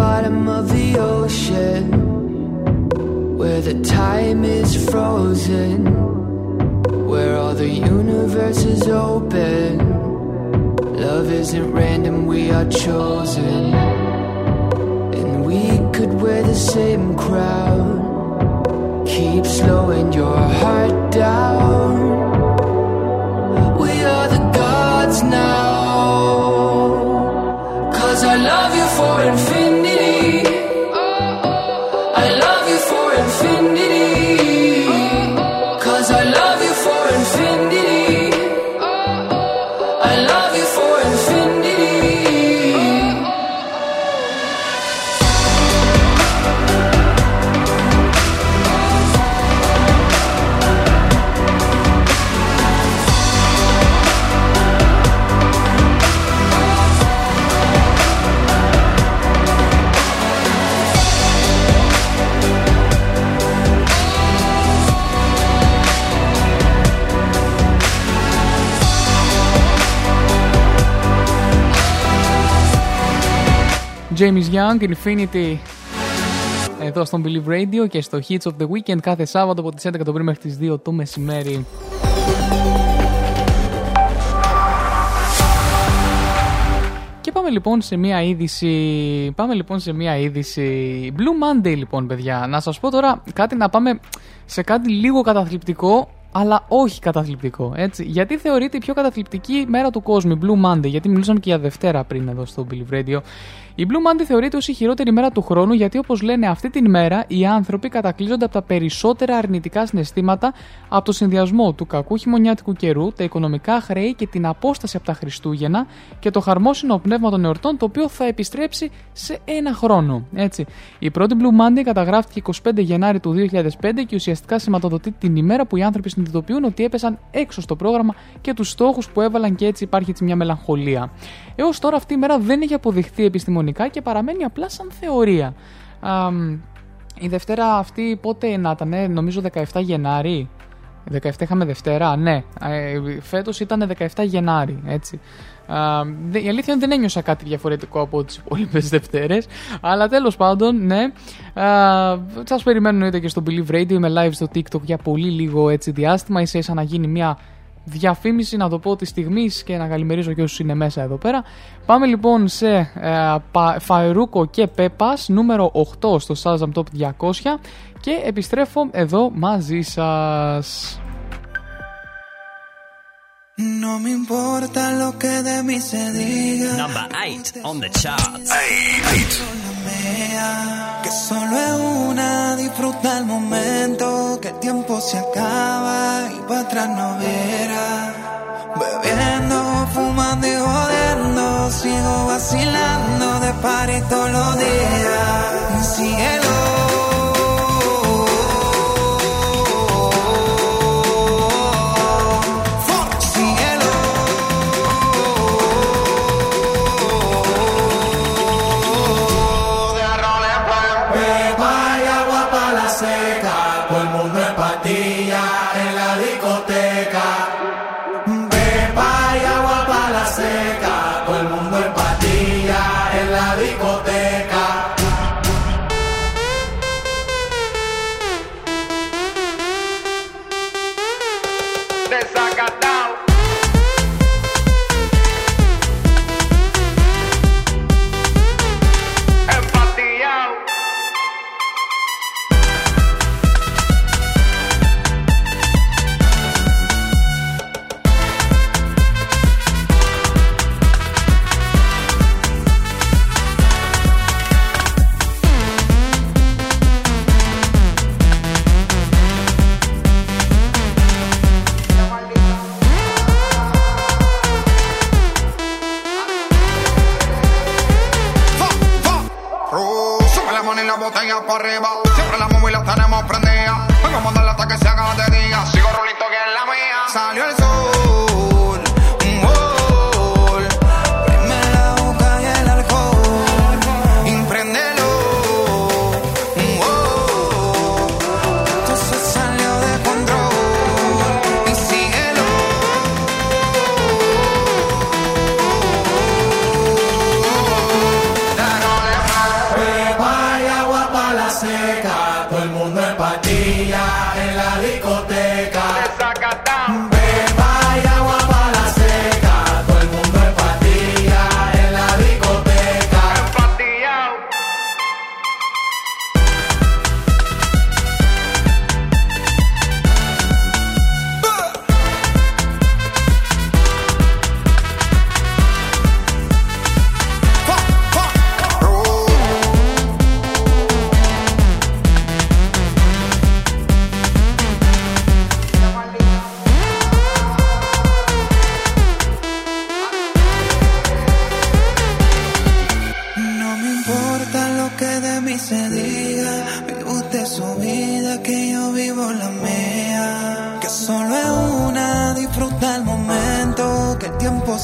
bottom of the ocean, where the time is frozen, where all the universe is open. Love isn't random, we are chosen. And we could wear the same crown, keep slowing your heart down. We are the gods now, 'cause I love you for infinity. I love you for infinity. 'Cause I love you for infinity. I love you for James Young, Infinity, εδώ στον Believe Radio και στο Hits of the Weekend κάθε Σάββατο από τις 11 το πρωί μέχρι τις 2 το μεσημέρι. Και πάμε λοιπόν σε μια είδηση, Blue Monday λοιπόν παιδιά, να σας πω τώρα κάτι, να πάμε σε κάτι λίγο καταθλιπτικό, αλλά όχι καταθλιπτικό, έτσι. Γιατί θεωρείται η πιο καταθλιπτική μέρα του κόσμου, η Blue Monday, γιατί μιλούσαμε και για Δευτέρα πριν εδώ στο Believe Radio. Η Blue Monday θεωρείται ως η χειρότερη μέρα του χρόνου, γιατί όπως λένε αυτή την μέρα οι άνθρωποι κατακλείζονται από τα περισσότερα αρνητικά συναισθήματα, από το συνδυασμό του κακού χειμωνιάτικου καιρού, τα οικονομικά χρέη και την απόσταση από τα Χριστούγεννα και το χαρμόσυνο πνεύμα των εορτών, το οποίο θα επιστρέψει σε ένα χρόνο. Έτσι. Η πρώτη Blue Monday καταγράφτηκε 25 Γενάρη του 2005 και ουσιαστικά σηματοδοτεί την ημέρα που οι άνθρωποι συνειδητοποιούν ότι έπεσαν έξω στο πρόγραμμα και τους στόχους που έβαλαν, και έτσι υπάρχει έτσι μια μελαγχολία. Έως τώρα αυτή η μέρα δεν έχει αποδειχθεί επιστημονικά και παραμένει απλά σαν θεωρία. Η Δευτέρα αυτή πότε να ήταν, νομίζω 17 Γενάρη. 17 είχαμε Δευτέρα, ναι. Φέτος ήταν 17 Γενάρη, έτσι. Η αλήθεια είναι δεν ένιωσα κάτι διαφορετικό από τις υπόλοιπες Δευτέρες, αλλά τέλος πάντων, ναι. Σας περιμένω είτε και στο Believe Radio, είμαι live στο TikTok για πολύ λίγο έτσι διάστημα, ίσα ίσα να γίνει μια διαφήμιση, να το πω, της στιγμής και να καλημερίζω και όσους είναι μέσα εδώ πέρα. Πάμε λοιπόν σε Φαερούκο και Πέπας, νούμερο 8 στο Shazam Top 200, και επιστρέφω εδώ μαζί σας. No me importa lo que de mí se diga. Number 8 on the charts. Que solo es una, disfruta el momento, que el tiempo se acaba y para atrás no verás. Bebiendo, fumando y jodiendo, sigo vacilando de party todos los días. Síguelo. la seca, todo el mundo en patilla, en la discoteca. Beba y agua pa' la seca, todo el mundo en patilla, en la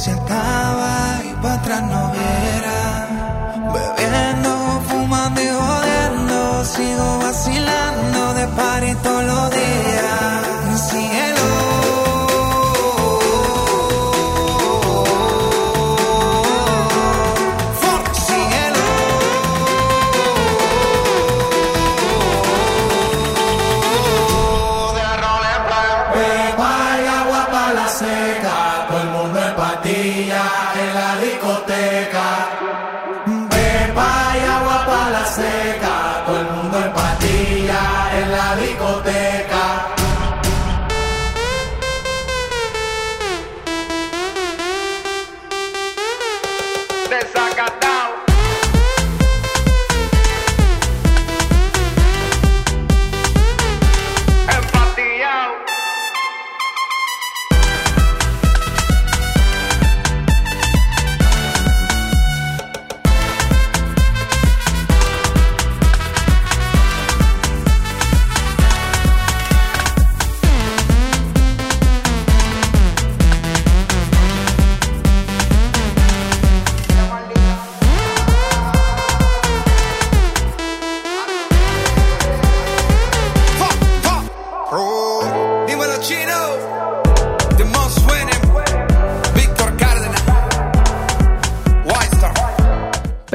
se acaba y para atrás no verá. Bebiendo, fumando y jodiendo, sigo vacilando de party todos los días. Cielo.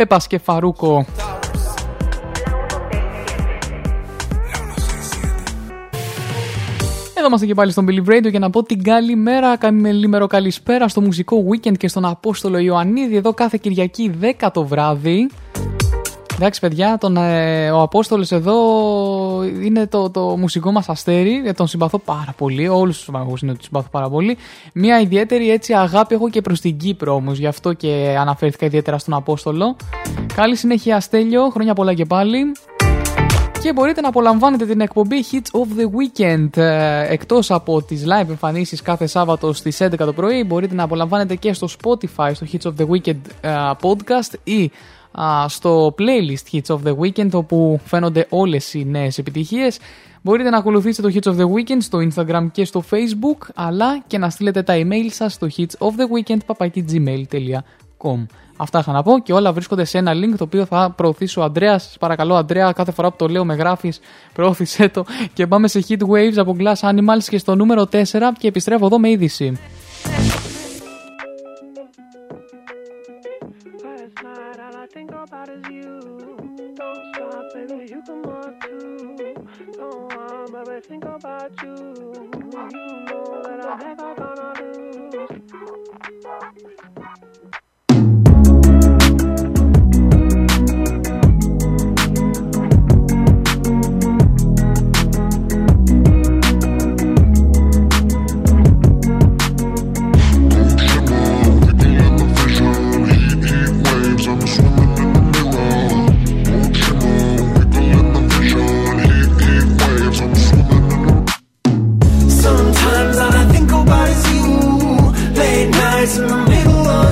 Pepas και Φαρούκο. Εδώ είμαστε και πάλι στον Believe Radio για να πω την καλημέρα, καλημέρο, καλησπέρα στο μουσικό weekend και στον Απόστολο Ιωαννίδη εδώ κάθε Κυριακή 10 το βράδυ. Εντάξει παιδιά, ο Απόστολος εδώ είναι το μουσικό μας αστέρι, τον συμπαθώ πάρα πολύ, όλους τους μαγούς είναι ότι τους συμπαθώ πάρα πολύ. Μια ιδιαίτερη έτσι αγάπη έχω και προς την Κύπρο όμως, γι' αυτό και αναφέρθηκα ιδιαίτερα στον Απόστολο. Καλή συνέχεια Στέλιο, χρόνια πολλά και πάλι. Και μπορείτε να απολαμβάνετε την εκπομπή Hits of the Weekend. Εκτός από τις live εμφανίσεις κάθε Σάββατο στις 11 το πρωί, μπορείτε να απολαμβάνετε και στο Spotify, στο Hits of the Weekend podcast ή στο playlist Hits of the Weekend, όπου φαίνονται όλες οι νέες επιτυχίες. Μπορείτε να ακολουθήσετε το Hits of the Weekend στο Instagram και στο Facebook, αλλά και να στείλετε τα email σας στο hitsoftheweekend@gmail.com. Αυτά είχα να πω και όλα βρίσκονται σε ένα link το οποίο θα προωθήσει ο Ανδρέας. Σας παρακαλώ Ανδρέα, κάθε φορά που το λέω με γράφεις, προώθησέ το. Και πάμε σε Heat Waves από Glass Animals και στο νούμερο 4 και επιστρέφω εδώ με είδηση. Think about you. You know that I have all gonna lose. Come on, we can have a visual. Heat waves, I'm swimming in the mirror. Oh, come on, we can have a visual. Heat waves, I'm swimming. Sometimes all I think about is you. Late nights in the middle of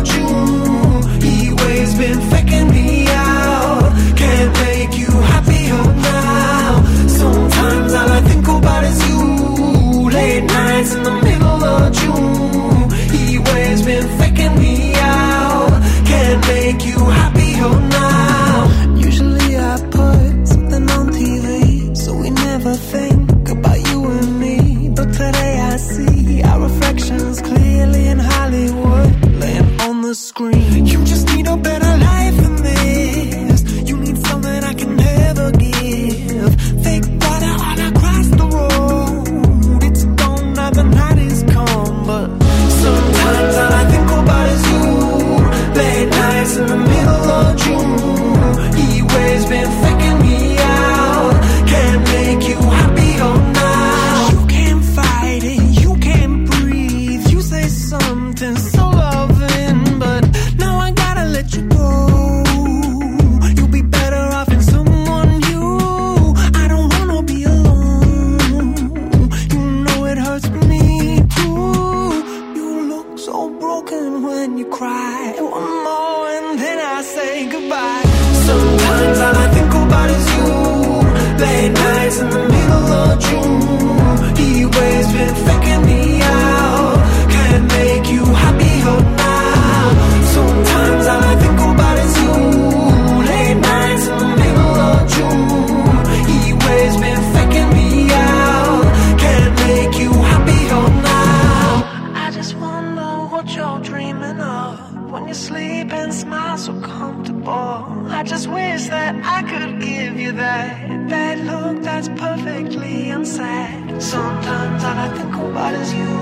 it's perfectly unsaid. Sometimes all I think about is you.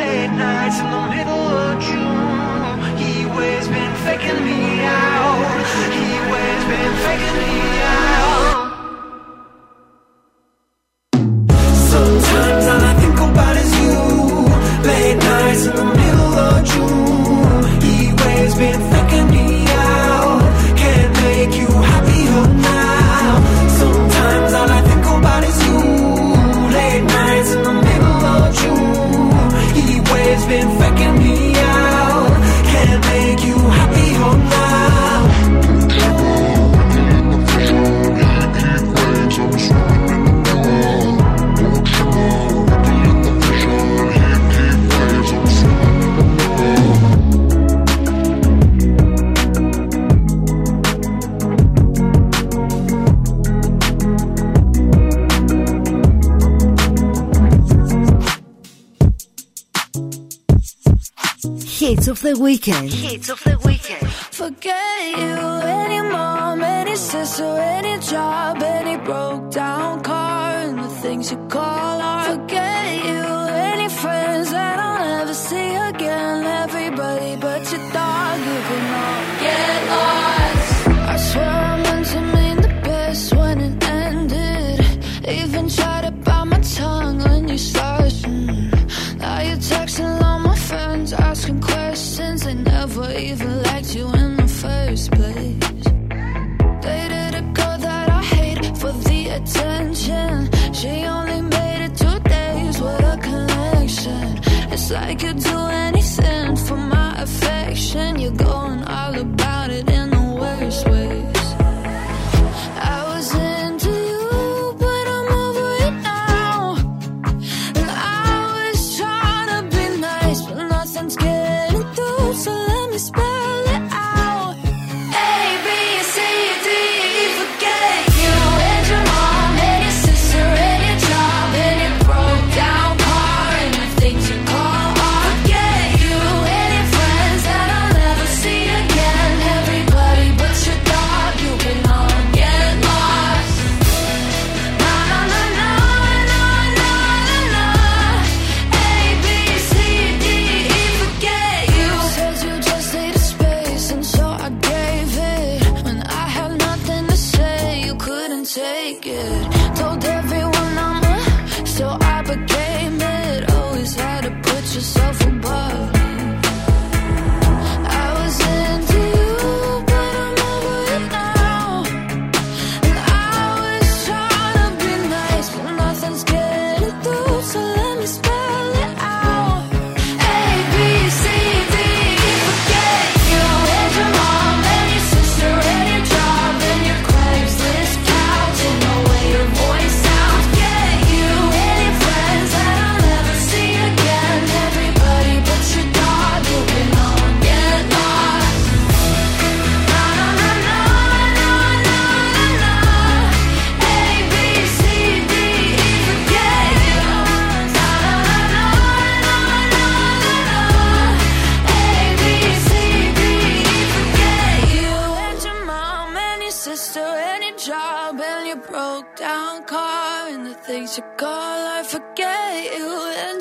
Late nights in the middle of June. He always been faking me out. He always been faking me out. Sometimes all I think about is you. Late nights in the middle of June. He always been faking me out. Can't make you happier now. Sometimes all I think about is you. Late nights in the middle of June. He always been faking me out. Can't make you happier now. Hits of the Weekend. Hits of the Weekend. Forget you, any mom, any sister, any job, any broke down car, and the things you call art. Forget you, any friends that I'll never see again, everybody but your dog, you can all get lost. I swear I meant to mean the best when it ended. Even tried to bite my tongue when you started. Now you're texting all my friends, asking questions. They never even liked you in the first place. Dated a girl that I hate for the attention. She only made it 2 days with a connection. It's like you'd do anything for my affection. You're going all about it in the worst ways. I was into you, but I'm over it now. And I was trying to be nice, but nothing's getting through, so let me spell it out. A, B, C, D, E, forget you and your mom and your sister and your job and your broke down car and the things you call art. Forget you and your friends that I'll never see again, everybody but your dog, you can all get lost. Na na na na na na na na. A, B, C, D, E, forget you. You said you just needed space, and so I gave it. When I had nothing to say, you couldn't take it. Told everyone I'm a, so I became it. Always had to put yourself above me. I was into you, but I'm over it now. And I was trying to be nice, but nothing's getting through, so let me spell it out. A, B, C, D, E, forget you and your mom and your sister and your job and your Craigslist couch and the way your voice sounds. Forget you and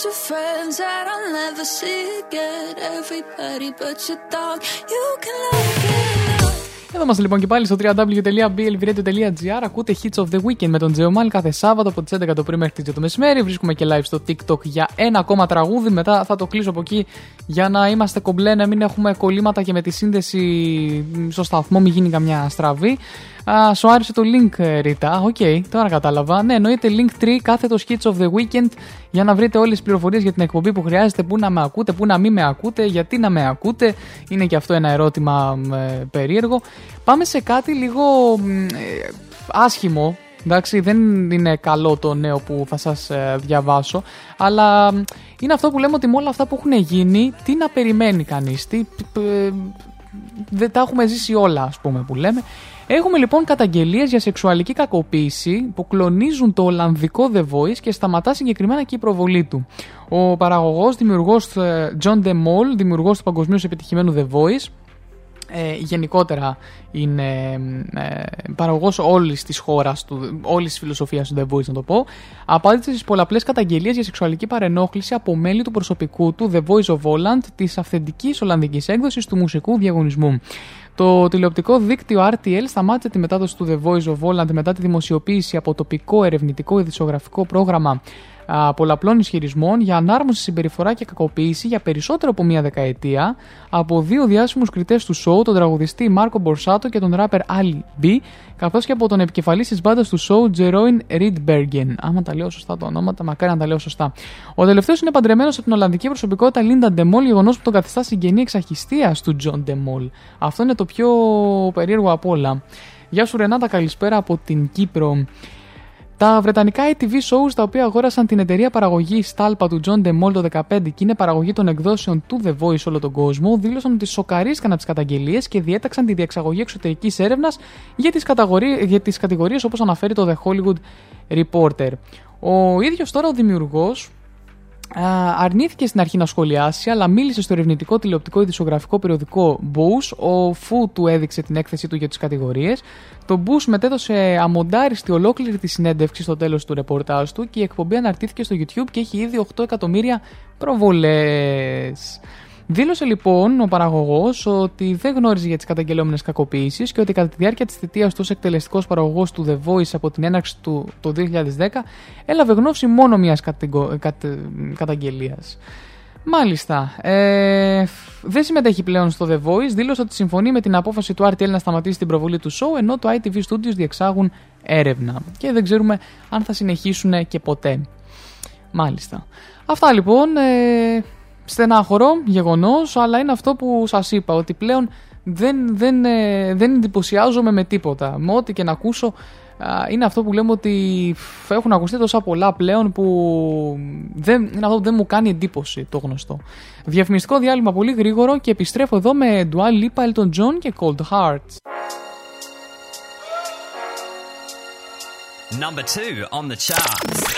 your friends that I'll never see again, everybody but your dog, you can all get lost. Na na na na na na na na. A, B, C, D, E, forget you. Na na na na na na na na. A, B, C, D, E, forget you and your mom and your sister and your job and your broke down car and the things you call art. Forget you and your friends that I'll never see again, everybody but your dog, you can all get lost. Εδώ είμαστε λοιπόν και πάλι στο www.blvradio.gr. Ακούτε Hits of the Weekend με τον Τζεωμάλ κάθε Σάββατο από τις 11 το πρωί μέχρι τις 2 το μεσημέρι. Βρίσκουμε και live στο TikTok για ένα ακόμα τραγούδι. Μετά θα το κλείσω από εκεί για να είμαστε κομπλέ, να μην έχουμε κολλήματα και με τη σύνδεση στο σταθμό, μην γίνει καμιά στραβή. Σου άρεσε το link, Ρίτα. Οκ, τώρα κατάλαβα. Ναι, εννοείται link3/Hits of the Weekend για να βρείτε όλες τις πληροφορίες για την εκπομπή που χρειάζεται. Πού να με ακούτε, πού να μην με ακούτε, γιατί να με ακούτε. Είναι και αυτό ένα ερώτημα περίεργο. Πάμε σε κάτι λίγο άσχημο. Εντάξει, δεν είναι καλό το νέο που θα σας διαβάσω, αλλά είναι αυτό που λέμε ότι με όλα αυτά που έχουν γίνει, τι να περιμένει κανείς. Δεν τα έχουμε ζήσει όλα, ας πούμε, που λέμε. Έχουμε λοιπόν καταγγελίες για σεξουαλική κακοποίηση που κλονίζουν το ολλανδικό The Voice και σταματά συγκεκριμένα και η προβολή του. Ο παραγωγός, δημιουργός John De Mol, δημιουργός του παγκοσμίως επιτυχημένου The Voice, γενικότερα είναι παραγωγός όλης της χώρας του, όλης της φιλοσοφίας του The Voice, να το πω, απάντησε στις πολλαπλές καταγγελίες για σεξουαλική παρενόχληση από μέλη του προσωπικού του The Voice of Holland, της αυθεντικής ολλανδικής έκδοσης του μουσικού διαγωνισμού. Το τηλεοπτικό δίκτυο RTL σταμάτησε τη μετάδοση του The Voice of Holland μετά τη δημοσιοποίηση από τοπικό ερευνητικό ειδησιογραφικό πρόγραμμα πολλαπλών ισχυρισμών για ανάρμοση, συμπεριφορά και κακοποίηση για περισσότερο από μία δεκαετία από δύο διάσημους κριτές του σόου, τον τραγουδιστή Μάρκο Μπορσάτο και τον ράπερ Ali B, καθώς και από τον επικεφαλής της μπάντας του σόου Τζερόιν Ριντμπέργκεν. Άμα τα λέω σωστά τα ονόματα, μακάρι να τα λέω σωστά. Ο τελευταίος είναι παντρεμένος από την ολλανδική προσωπικότητα Λίντα Ντε Μολ, γεγονός που τον καθιστά συγγενή εξ αχιστείας του Τζον Ντε Μολ. Αυτό είναι το πιο περίεργο απ' όλα. Γεια σου Ρενάτα, καλησπέρα από την Κύπρο. Τα βρετανικά ATV shows τα οποία αγόρασαν την εταιρεία παραγωγή Στάλπα του John De Mol το 2015 και είναι παραγωγή των εκδόσεων του The Voice όλο τον κόσμο, δήλωσαν ότι σοκαρίστηκαν από τις καταγγελίες και διέταξαν τη διεξαγωγή εξωτερικής έρευνας για τις κατηγορίες όπως αναφέρει το The Hollywood Reporter. Ο ίδιος τώρα ο δημιουργός αρνήθηκε στην αρχή να σχολιάσει, αλλά μίλησε στο ερευνητικό τηλεοπτικό ειδησιογραφικό περιοδικό Boosh, αφού του έδειξε την έκθεσή του για τις κατηγορίες. Το Boosh μετέδωσε αμοντάριστη ολόκληρη τη συνέντευξη στο τέλος του ρεπορτάζ του και η εκπομπή αναρτήθηκε στο YouTube και έχει ήδη 8 εκατομμύρια προβολές. Δήλωσε λοιπόν ο παραγωγός ότι δεν γνώριζε για τις καταγγελόμενες κακοποίησεις και ότι κατά τη διάρκεια της θητείας του ως εκτελεστικός παραγωγός του The Voice από την έναρξη του το 2010 έλαβε γνώση μόνο μιας καταγγελίας. Μάλιστα, δεν συμμετέχει πλέον στο The Voice, δήλωσε ότι συμφωνεί με την απόφαση του RTL να σταματήσει την προβολή του show, ενώ το ITV Studios διεξάγουν έρευνα και δεν ξέρουμε αν θα συνεχίσουν και ποτέ. Μάλιστα. Αυτά λοιπόν... Στενάχωρο γεγονός, αλλά είναι αυτό που σας είπα, ότι πλέον δεν εντυπωσιάζομαι με τίποτα. Με ό,τι και να ακούσω, είναι αυτό που λέμε ότι έχουν ακουστεί τόσα πολλά πλέον που είναι αυτό που δεν μου κάνει εντύπωση, το γνωστό. Διαφημιστικό διάλειμμα πολύ γρήγορο και επιστρέφω εδώ με Dua Lipa, Elton John και Cold Hearts. Number 2 on the charts.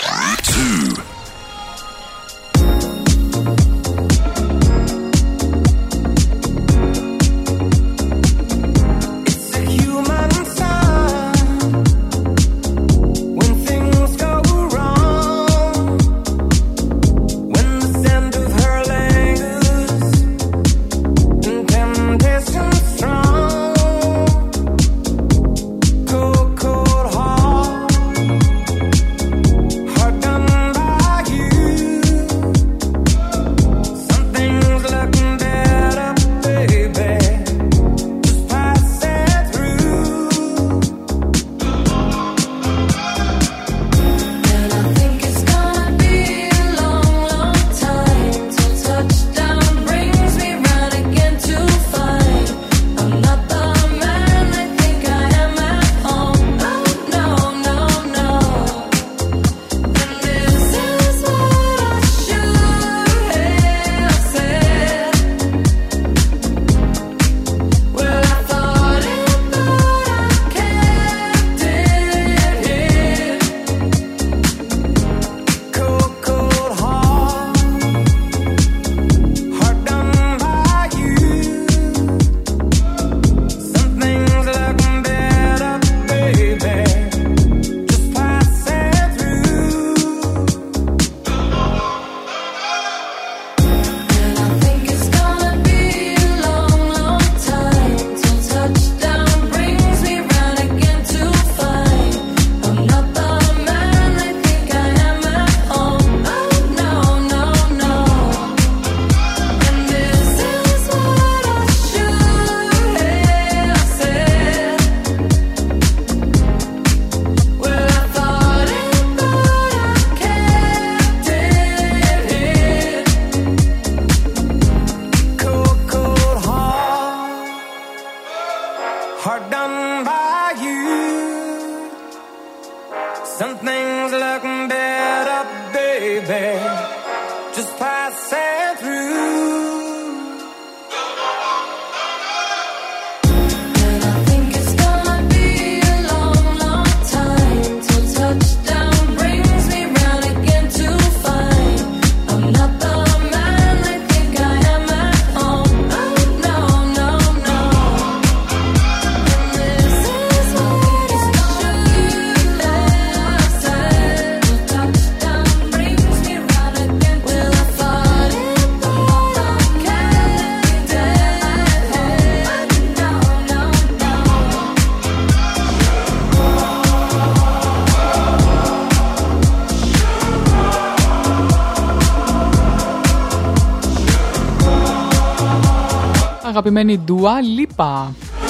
αγαπημένη Dua Lipa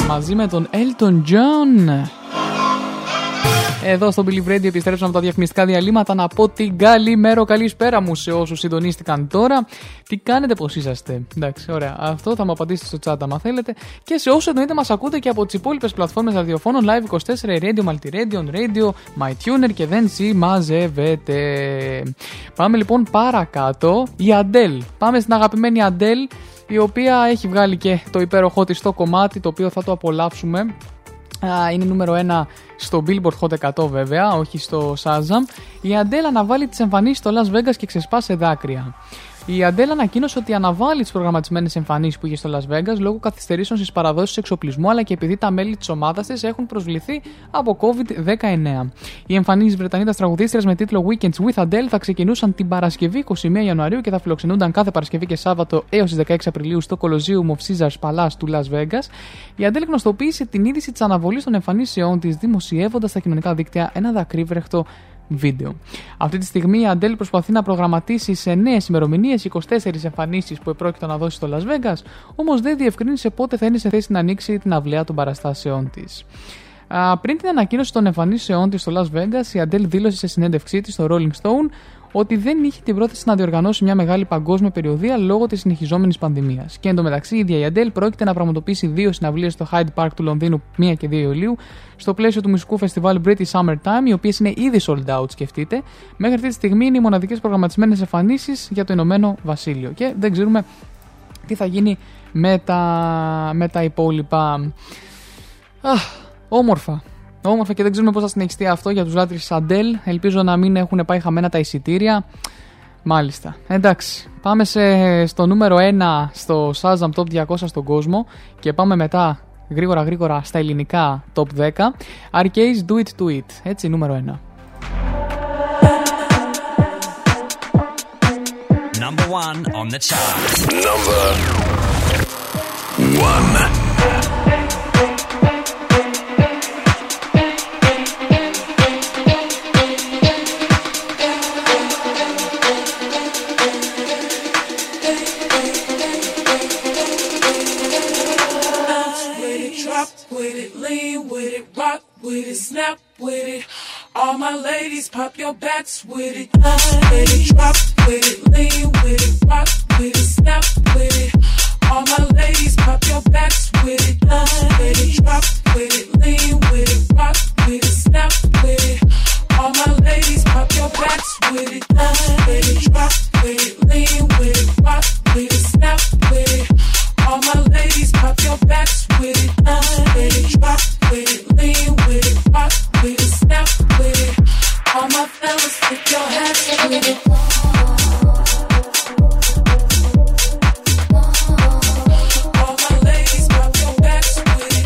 μαζί με τον Elton John. Εδώ στο Believe Radio επιστρέψαμε από τα διαφημιστικά διαλύματα. Να πω την καλημέρα, καλησπέρα μου σε όσους συντονίστηκαν τώρα. Τι κάνετε, πώς είσαστε? Εντάξει, ωραία. Αυτό θα μου απαντήσετε στο chat άμα θέλετε. Και σε όσους εννοείται μας ακούτε και από τις υπόλοιπες πλατφόρμες ραδιοφώνων, Live24, Radio, Multiradion, Radio, MyTuner και δεν συμμαζεύετε. Πάμε λοιπόν παρακάτω. Η Adele. Πάμε στην αγαπημένη Adele, η οποία έχει βγάλει και το υπέροχό της στο κομμάτι, το οποίο θα το απολαύσουμε. Είναι νούμερο 1 στο Billboard Hot 100 βέβαια, όχι στο Shazam. Η Adele αναβάλει τις εμφανίσεις στο Las Vegas και ξεσπάσε δάκρυα. Η Adele ανακοίνωσε ότι αναβάλει τις προγραμματισμένες εμφανίσεις που είχε στο Las Vegas λόγω καθυστερήσεων στις παραδόσεις εξοπλισμού, αλλά και επειδή τα μέλη της ομάδας της έχουν προσβληθεί από COVID-19. Οι εμφανίσεις της Βρετανίδας τραγουδίστριας με τίτλο Weekends with Adele θα ξεκινούσαν την Παρασκευή 21 Ιανουαρίου και θα φιλοξενούνταν κάθε Παρασκευή και Σάββατο έως τις 16 Απριλίου στο Colosseum of Caesars Palace του Las Vegas. Η Adele γνωστοποίησε την είδηση της αναβολής των εμφανίσεών της δημοσιεύοντας στα κοινωνικά δίκτυα ένα δακρύβρεχτο βίντεο. Αυτή τη στιγμή η Adele προσπαθεί να προγραμματίσει σε νέες ημερομηνίες 24 εμφανίσεις που επρόκειτο να δώσει στο Las Vegas, όμως δεν διευκρίνησε πότε θα είναι σε θέση να ανοίξει την αυλαία των παραστάσεών της. Πριν την ανακοίνωση των εμφανίσεών της στο Las Vegas, η Adele δήλωσε σε συνέντευξή της στο Rolling Stone ότι δεν είχε την πρόθεση να διοργανώσει μια μεγάλη παγκόσμια περιοδεία λόγω της συνεχιζόμενης πανδημίας. Και εντωμεταξύ η ίδια η Adele πρόκειται να πραγματοποιήσει 2 συναυλίες στο Hyde Park του Λονδίνου 1 και 2 Ιουλίου στο πλαίσιο του μουσικού φεστιβάλ British Summertime, οι οποίες είναι ήδη sold out, σκεφτείτε. Μέχρι αυτή τη στιγμή είναι οι μοναδικές προγραμματισμένες εμφανίσεις για το Ηνωμένο Βασίλειο και δεν ξέρουμε τι θα γίνει με τα υπόλοιπα. Όμορφα και δεν ξέρουμε πώς θα συνεχιστεί αυτό για τους λάτρεις της Adele. Ελπίζω να μην έχουν πάει χαμένα τα εισιτήρια. Μάλιστα. Εντάξει. Πάμε στο νούμερο 1 στο Shazam Top 200 στον κόσμο και πάμε μετά γρήγορα στα ελληνικά Top 10. Arcades Do It To It. Έτσι, νούμερο 1. Number 1 on the chart. Number 1. With it, snap with it, all my ladies pop your backs with it, let it drop with it, lean with it, rock with it, snap with it, all my ladies pop your backs with it, let it drop with it, lean with it, rock with it, snap with it, all my ladies pop your backs with it, let it drop with it, lean with it, rock with it, snap with it, all my ladies pop your backs with it, let it drop with it, lean with it, rock with it, snap with it. All my fellas, stick your hands with it. All my ladies, pop your backs with it.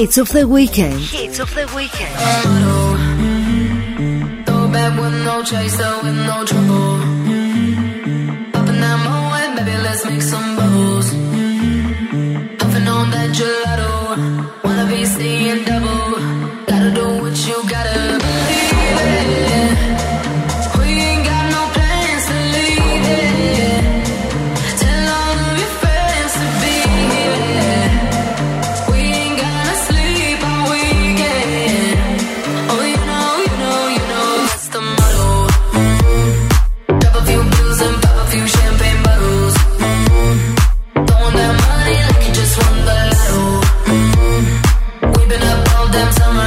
Hits of the weekend. Hits of the weekend. Mm-hmm. Throw back with no chaser, with no trouble. Popping that moe, baby. make some bubbles. Mm-hmm. Puffin' on that gelato, wanna be seeing double. Gotta do what you gotta believe in. We ain't got no plans to leave it. Tell all of your friends to be it. We ain't gonna sleep all weekend. Oh, you know, you know, you know that's the motto. Mm-hmm. Pop a few pills and pop a few champagne bottles. Mm-hmm. Throwing that money like you just won the lotto. Mm-hmm. We've been up all damn summer.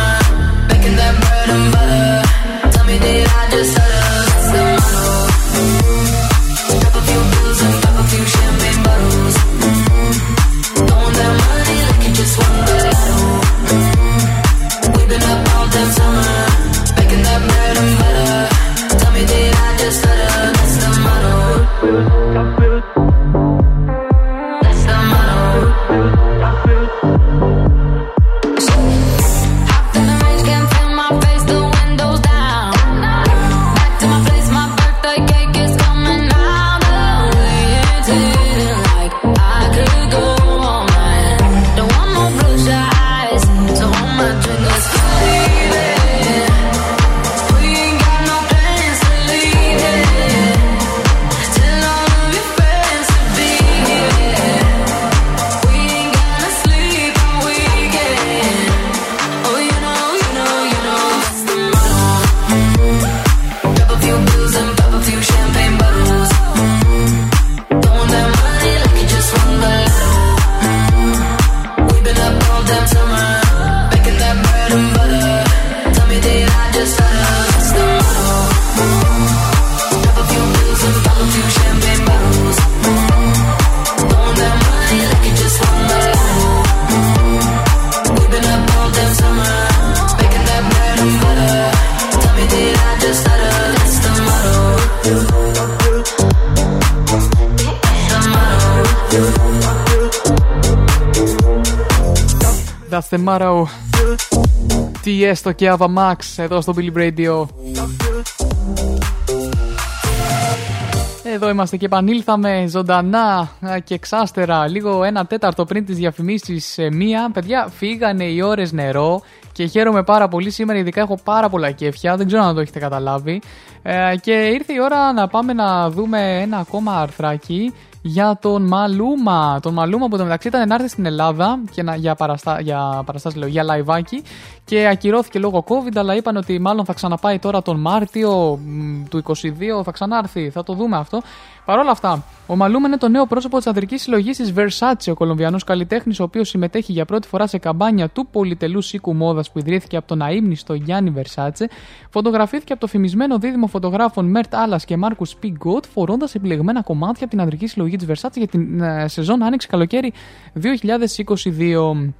Μάραου, τι έστω και Ava Max εδώ στο Billboard Radio. Εδώ είμαστε και επανήλθαμε ζωντανά και εξάστερα, λίγο 1 τέταρτο πριν τις διαφημίσεις 1. Παιδιά, φύγανε οι ώρες νερό και χαίρομαι πάρα πολύ σήμερα, ειδικά έχω πάρα πολλά κέφια, δεν ξέρω αν το έχετε καταλάβει. Και ήρθε η ώρα να πάμε να δούμε ένα ακόμα αρθράκι για τον Μαλούμα. Τον Μαλούμα που το μεταξύ ήταν να έρθει στην Ελλάδα και για λαϊβάκι και ακυρώθηκε λόγω COVID, αλλά είπαν ότι μάλλον θα ξαναπάει τώρα τον Μάρτιο του 22, θα ξανάρθει, θα το δούμε αυτό. Παρ' όλα αυτά, ο Μαλούμα είναι το νέο πρόσωπο της ανδρικής συλλογής της Versace, ο Κολομβιανός καλλιτέχνης, ο οποίος συμμετέχει για πρώτη φορά σε καμπάνια του πολυτελού οίκου μόδας που ιδρύθηκε από τον αείμνηστο Γιάννη Versace. Φωτογραφήθηκε από το φημισμένο δίδυμο φωτογράφων Μέρτ Άλλας και Μάρκου Σπίγκοτ, φορώντας επιλεγμένα κομμάτια από την ανδρική συλλογή της Versace για την σεζόν άνοιξη-καλοκαίρι 2022.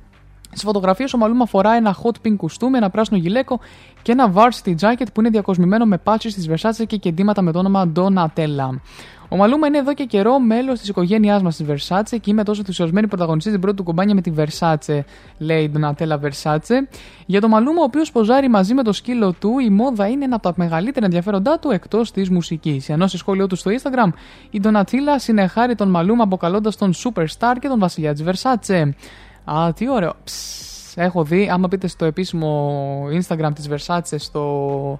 Στις φωτογραφίες ο Μαλούμα φορά ένα hot pink κουστούμι, ένα πράσινο γυλαίκο και ένα varsity jacket που είναι διακοσμημένο με patches της Versace και κεντήματα με το όνομα Donatella. Ο Μαλούμα είναι εδώ και καιρό μέλος της οικογένειάς μας της Versace και είμαι τόσο ενθουσιασμένη πρωταγωνιστή στην πρώτη του κομπάνια με τη Versace, λέει η Donatella Versace. Για τον Μαλούμα, ο οποίος ποζάρει μαζί με το σκύλο του, η μόδα είναι ένα από τα μεγαλύτερα ενδιαφέροντά του εκτός της μουσικής. Ενώ σε σχόλιο του στο Instagram, η Donatella συνεχάρει τον Μαλούμα αποκαλώντας τον Superstar και τον βασιλιά της Versace. Α, τι ωραίο. Έχω δει, άμα πείτε στο επίσημο Instagram της Versace, στο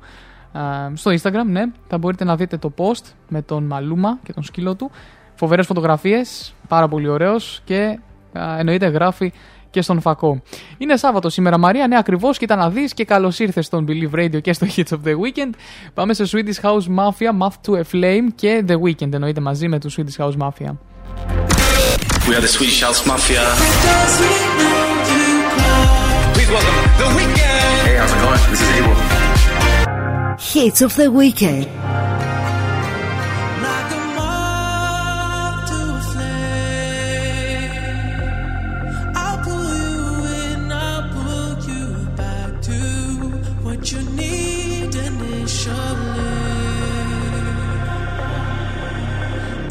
Instagram, ναι, θα μπορείτε να δείτε το post με τον Μαλούμα και τον σκύλο του. Φοβερές φωτογραφίες, πάρα πολύ ωραίος και εννοείται γράφει και στον φακό. Είναι Σάββατο σήμερα, Μαρία, ναι, ακριβώς, κοίτα να δεις, και καλώς ήρθες στον Believe Radio και στο Hits of The Weekend. Πάμε σε Swedish House Mafia, Math to a Flame και The Weekend, εννοείται, μαζί με τους Swedish House Mafia. We are the Swedish House Mafia. Please welcome The Weeknd. Hey, how's it going? This is Abel. Hits of the Weekend. Like a moth to a flame, I'll pull you in, I'll pull you back to what you need initially.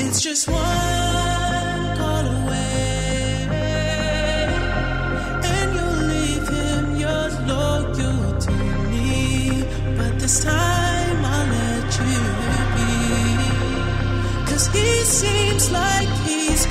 It's just one. This time I'll let you be, 'cause he seems like he's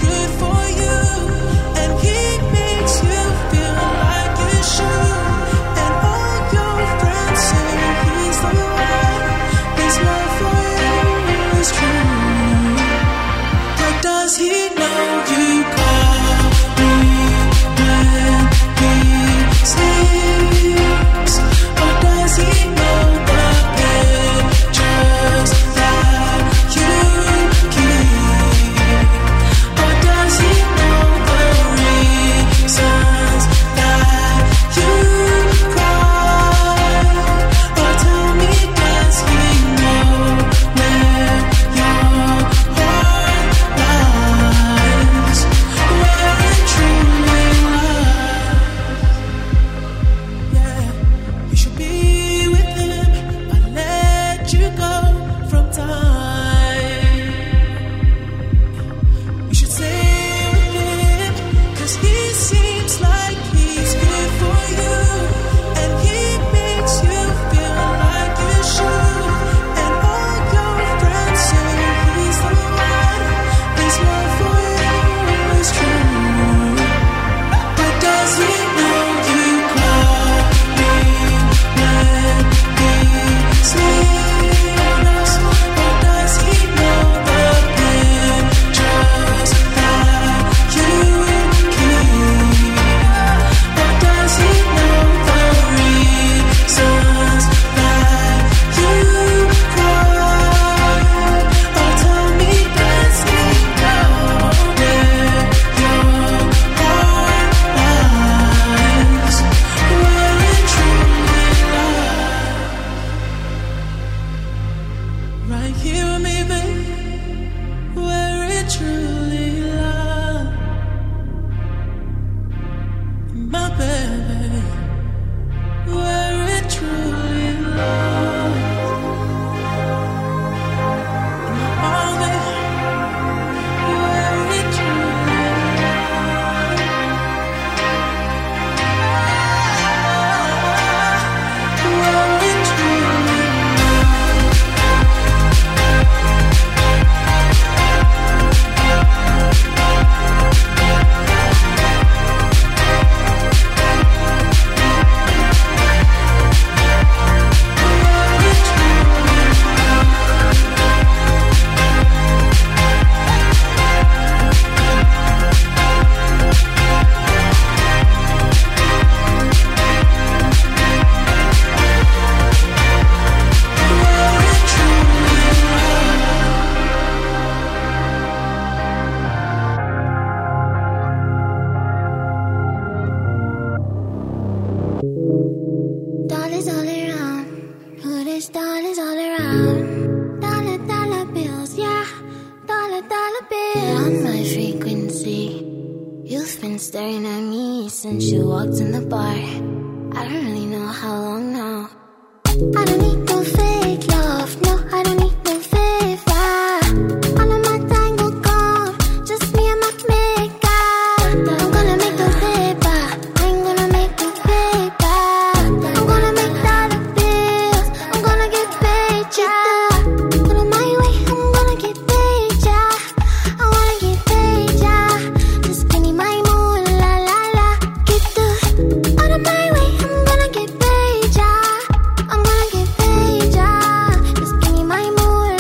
is all around. Hooded dollars all around. Dollar, dollar bills, yeah. Dollar, dollar bills. On my frequency. You've been staring at me since you walked in the bar. I don't really know how long now. I don't need no fake love, no, I don't need no favor. All of my time will go, just me and my maker. I'm gonna make the paper, I'm gonna make the paper. I'm gonna make dollar bills, I'm gonna get paid, yeah. Put it my way, I'm gonna get paid, yeah. I wanna get paid, yeah. Just give me my moon, la la la. Get the, out of my way, I'm gonna get paid, yeah. I'm gonna get paid, yeah. Just give me my mood,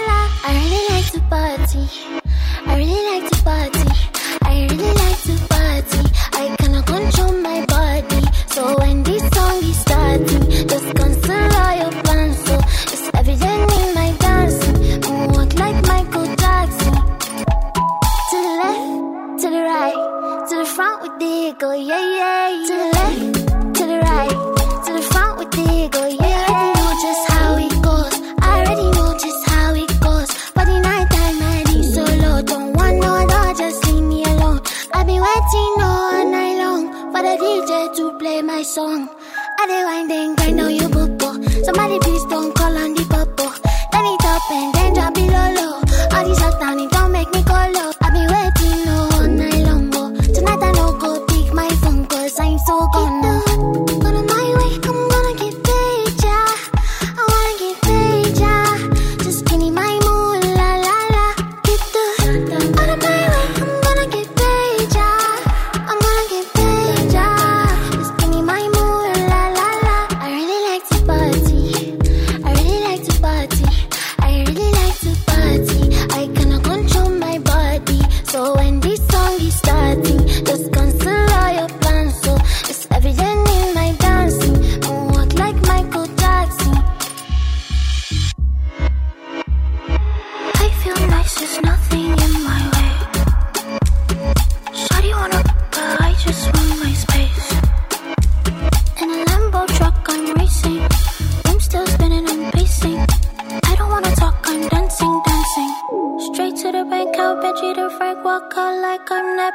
la la la. I really like to party. I really like to party. I really like to party. I cannot control my body. So when this song is starting, just cancel all your plans. So it's evident in my dancing. I walk like Michael Jackson. To the left, to the right, to the front with the go, yeah, yeah, yeah. To the left, to the right, to the front with the go, yeah. I already know just how it goes. I already know just how it goes. But the night time I be solo. Don't want no other, just leave me alone. I've been waiting all night long for the DJ to play my song. I dey wind and grind, now you popo. Somebody please don't call on the popo. Then it up and then drop it low low. All this hot down, it don't make me call up. I've been waiting all night long, oh. Tonight I no go pick my phone, cause I'm so gone. Go to my way, I'm gonna get paid, yeah. I wanna get paid, yeah. Just give me my mood, la la la. Get the, out of my way, I'm gonna get paid, yeah. I'm gonna get paid, yeah. Just give me my mood, la la la. I really like to party. I really like to party. I really like to party. I cannot control my body. So when this song is starting, just cancel all your plans. So it's evident in my dancing. I walk like Michael Jackson. I feel nice, there's nothing in my way. Shawty wanna, but I just want my space. In a Lambo truck, I'm racing. I'm still spinning, I'm pacing. I don't wanna talk, I'm dancing, dancing. Straight to the bank, I'll bet you the Frank Walker like I'm Nep.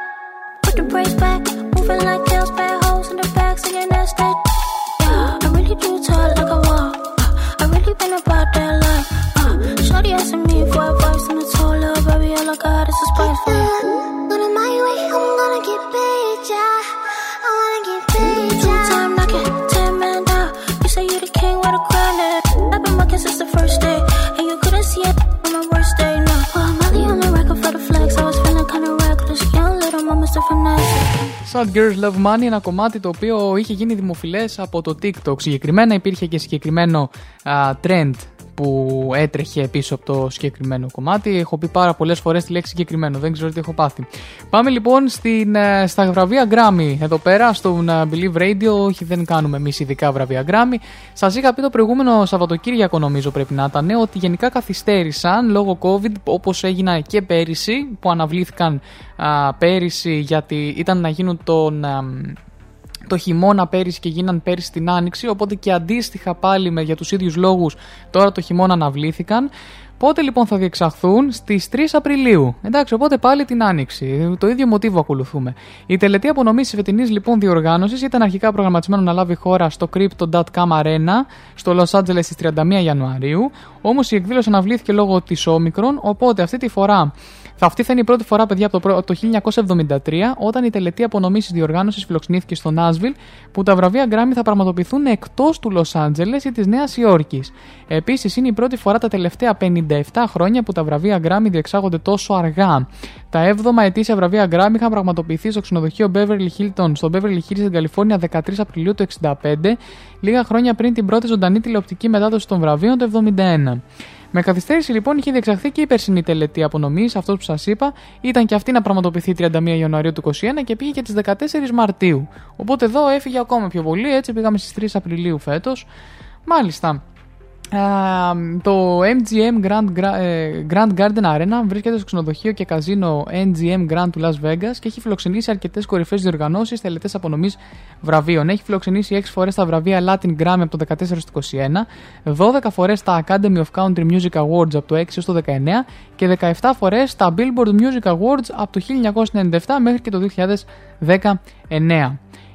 Put the brakes back, moving like tails, bad hoes in the back, singing that's that. Yeah, I really do talk like a wall. I really been about that life. Shawty asking me for advice on the tour, love, baby, all I got is a spice for you. Go to my way, I'm gonna get paid, yeah. I wanna get paid, Two yeah. time knocking, 10 man down. You say you the king, where the crown at? I've been working since the first day, and you couldn't see it on my worst day. No, well, I'm not the only record for the flex. I was feeling kinda reckless, young little mama still finesse. Sad Girls Love Money, ένα κομμάτι το οποίο είχε γίνει δημοφιλές από το TikTok. Συγκεκριμένα υπήρχε και συγκεκριμένο trend που έτρεχε πίσω από το συγκεκριμένο κομμάτι. Έχω πει πάρα πολλές φορές τη λέξη συγκεκριμένο, δεν ξέρω τι έχω πάθει. Πάμε λοιπόν στα βραβεία Grammy εδώ πέρα, στον Believe Radio. Όχι, δεν κάνουμε εμείς ειδικά βραβεία Grammy. Σας είχα πει το προηγούμενο Σαββατοκύριακο, νομίζω πρέπει να ήταν, ότι γενικά καθυστέρησαν λόγω COVID, όπως έγινα και πέρυσι, που αναβλήθηκαν πέρυσι γιατί ήταν να γίνουν το χειμώνα πέρυσι και γίναν πέρυσι την άνοιξη, οπότε και αντίστοιχα πάλι για τους ίδιους λόγους τώρα το χειμώνα αναβλήθηκαν. Πότε λοιπόν θα διεξαχθούν? Στις 3 Απριλίου. Εντάξει, οπότε πάλι την άνοιξη. Το ίδιο μοτίβο ακολουθούμε. Η τελετή απονομής της φετινής λοιπόν διοργάνωσης ήταν αρχικά προγραμματισμένο να λάβει χώρα στο Crypto.com Arena στο Λος Άντζελες στις 31 Ιανουαρίου. Όμως η εκδήλωση αναβλήθηκε λόγω της Όμικρον, οπότε αυτή θα είναι η πρώτη φορά, παιδιά, από το 1973, όταν η τελετή απονομής της διοργάνωσης φιλοξενήθηκε στο Νάσβιλ, που τα βραβεία Grammy θα πραγματοποιηθούν εκτός του Λος Άντζελες ή της Νέας Υόρκης. Επίσης, είναι η πρώτη φορά τα τελευταία 57 χρόνια που τα βραβεία Grammy διεξάγονται τόσο αργά. Τα 7η ετήσια βραβεία Grammy είχαν πραγματοποιηθεί στο ξενοδοχείο Beverly Hilton, στο Beverly Hills στην Καλιφόρνια, 13 Απριλίου του 1965, λίγα χρόνια πριν την πρώτη ζωντανή τηλεοπτική μετάδοση των βραβείων το 1971. Με καθυστέρηση λοιπόν είχε διεξαχθεί και η περσινή τελετή απονομής, αυτό που σας είπα, ήταν και αυτή να πραγματοποιηθεί 31 Ιανουαρίου του 2021 και πήγε και τις 14 Μαρτίου. Οπότε εδώ έφυγε ακόμα πιο πολύ, έτσι πήγαμε στις 3 Απριλίου φέτος. Μάλιστα. Το MGM Grand Garden Arena βρίσκεται στο ξενοδοχείο και καζίνο MGM Grand του Las Vegas και έχει φιλοξενήσει αρκετές κορυφαίες διοργανώσεις, τελετές απονομής βραβείων. Έχει φιλοξενήσει 6 φορές τα βραβεία Latin Grammy από το 14 στο 21, 12 φορές τα Academy of Country Music Awards από το 6 στο 19 και 17 φορές τα Billboard Music Awards από το 1997 μέχρι και το 2019.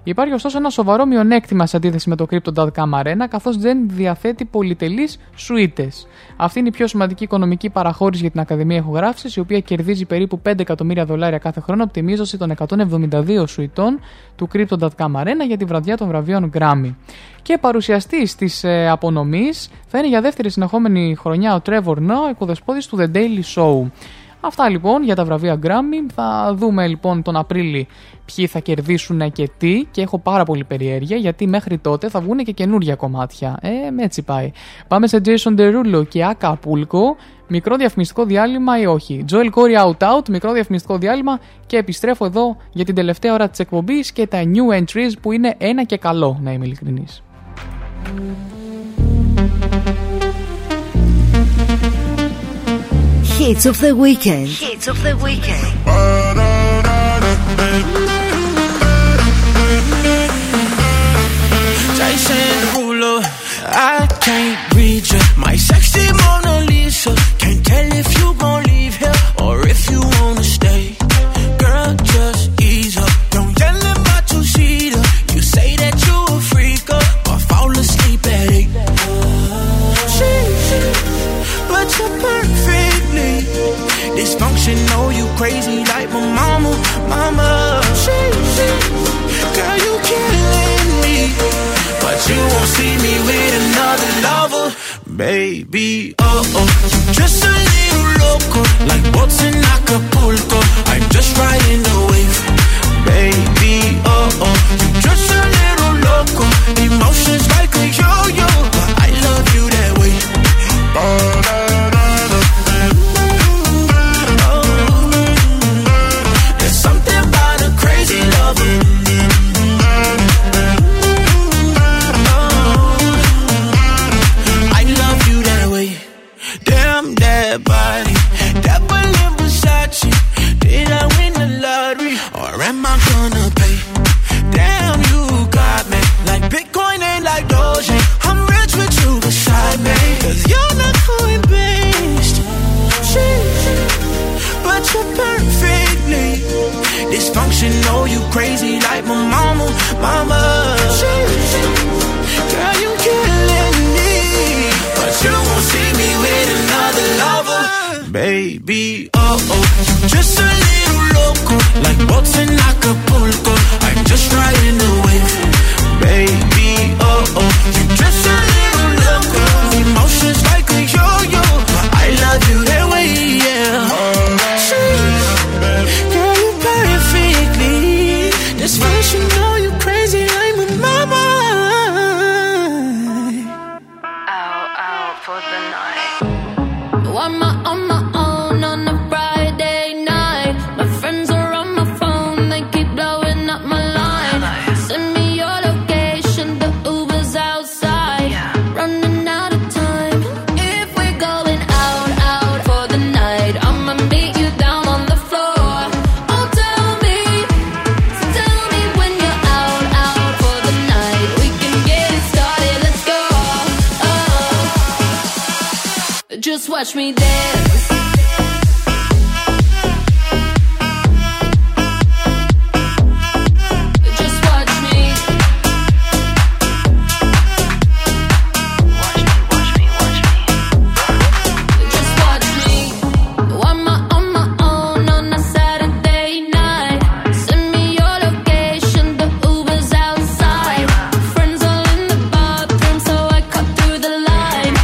Υπάρχει ωστόσο ένα σοβαρό μειονέκτημα σε αντίθεση με το Crypto.com Arena, καθώς δεν διαθέτει πολυτελείς σουίτες. Αυτή είναι η πιο σημαντική οικονομική παραχώρηση για την Ακαδημία Ηχογράφησης, η οποία κερδίζει περίπου $5 εκατομμύρια κάθε χρόνο από τη μοίραση των 172 σουιτών του Crypto.com Arena για τη βραδιά των βραβείων Grammy. Και παρουσιαστής της απονομής θα είναι για δεύτερη συνεχόμενη χρονιά ο Trevor Noah, οικοδεσπότης του The Daily Show. Αυτά λοιπόν για τα βραβεία Grammy. Θα δούμε λοιπόν τον Απρίλη ποιοι θα κερδίσουν και τι, και έχω πάρα πολύ περιέργεια γιατί μέχρι τότε θα βγουν και καινούργια κομμάτια. Έτσι πάει. Πάμε σε Jason Derulo και Ακαπούλκο. Μικρό διαφημιστικό διάλειμμα ή όχι. Joel Corey Out Out, μικρό διαφημιστικό διάλειμμα και επιστρέφω εδώ για την τελευταία ώρα της εκπομπής και τα new entries που είναι ένα και καλό, να είμαι ειλικρινής. Hits of the weekend. Hits of the weekend. Jason Derulo, I can't read you. My sexy Mona Lisa, can't tell if you gon' leave here or if you wanna stay. Girl, just ease up. Don't yell at my two-seater. You say that you a freak up, but fall asleep at it. But you're perfect. Dysfunctional, you crazy like my mama, mama. Girl, you killing me, but you won't see me with another lover, baby. Oh, you're just a little loco, like boats in Acapulco. I'm just riding the wave, baby. Oh, you're just a little loco, emotions like a yo-yo, but I love you that way. Know you crazy like my mama, mama. Girl, you killing me, but you won't see me with another lover, baby. Oh, just a little loco, like boats in Acapulco. I'm just riding the wave, baby. Oh, just a little loco, emotions like a yo-yo. I love you that way, yeah. You know you crazy like my mama. Out, out for the night. Oh, I'm on my own on a Friday night. My friends are on my phone, they keep blowing up my line. Send me your location, the Uber's outside. Running out of time. If we're going out, out for the night, I'ma meet you down on the floor. Oh, tell me. Just watch me dance. Just watch me. Watch me. Just watch me. Oh, I'm on my own on a Saturday night. Send me your location, the Uber's outside. Friends all in the bathroom, so I cut through the line.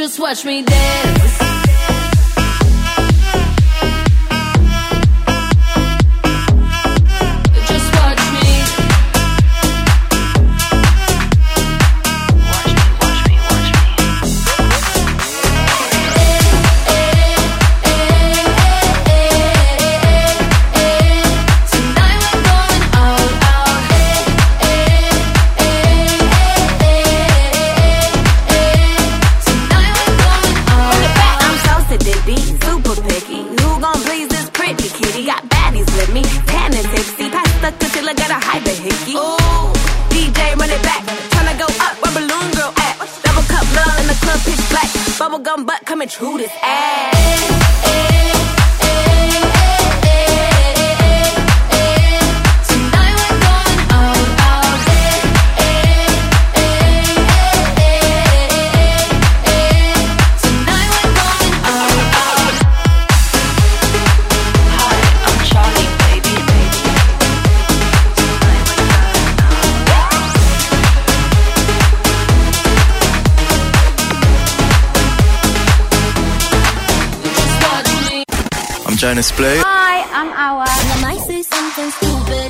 Just watch me dance. Just watch me. cakey. Ooh, DJ run it back, tryna go up where Balloon Girl at. Double cup love in the club pitch black, bubblegum butt coming through this ass. Jonas Blue. Hi, I'm Awa. And I might say something stupid.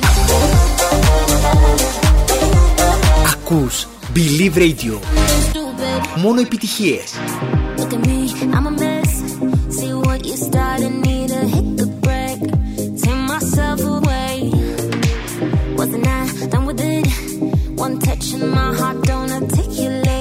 Ακούς Believe Radio. Μόνο επιτυχίες. Look at me, I'm a mess. See what you started, need a hiccup break. Take myself away. Wasn't I done with it? One touch in my heart, don't articulate.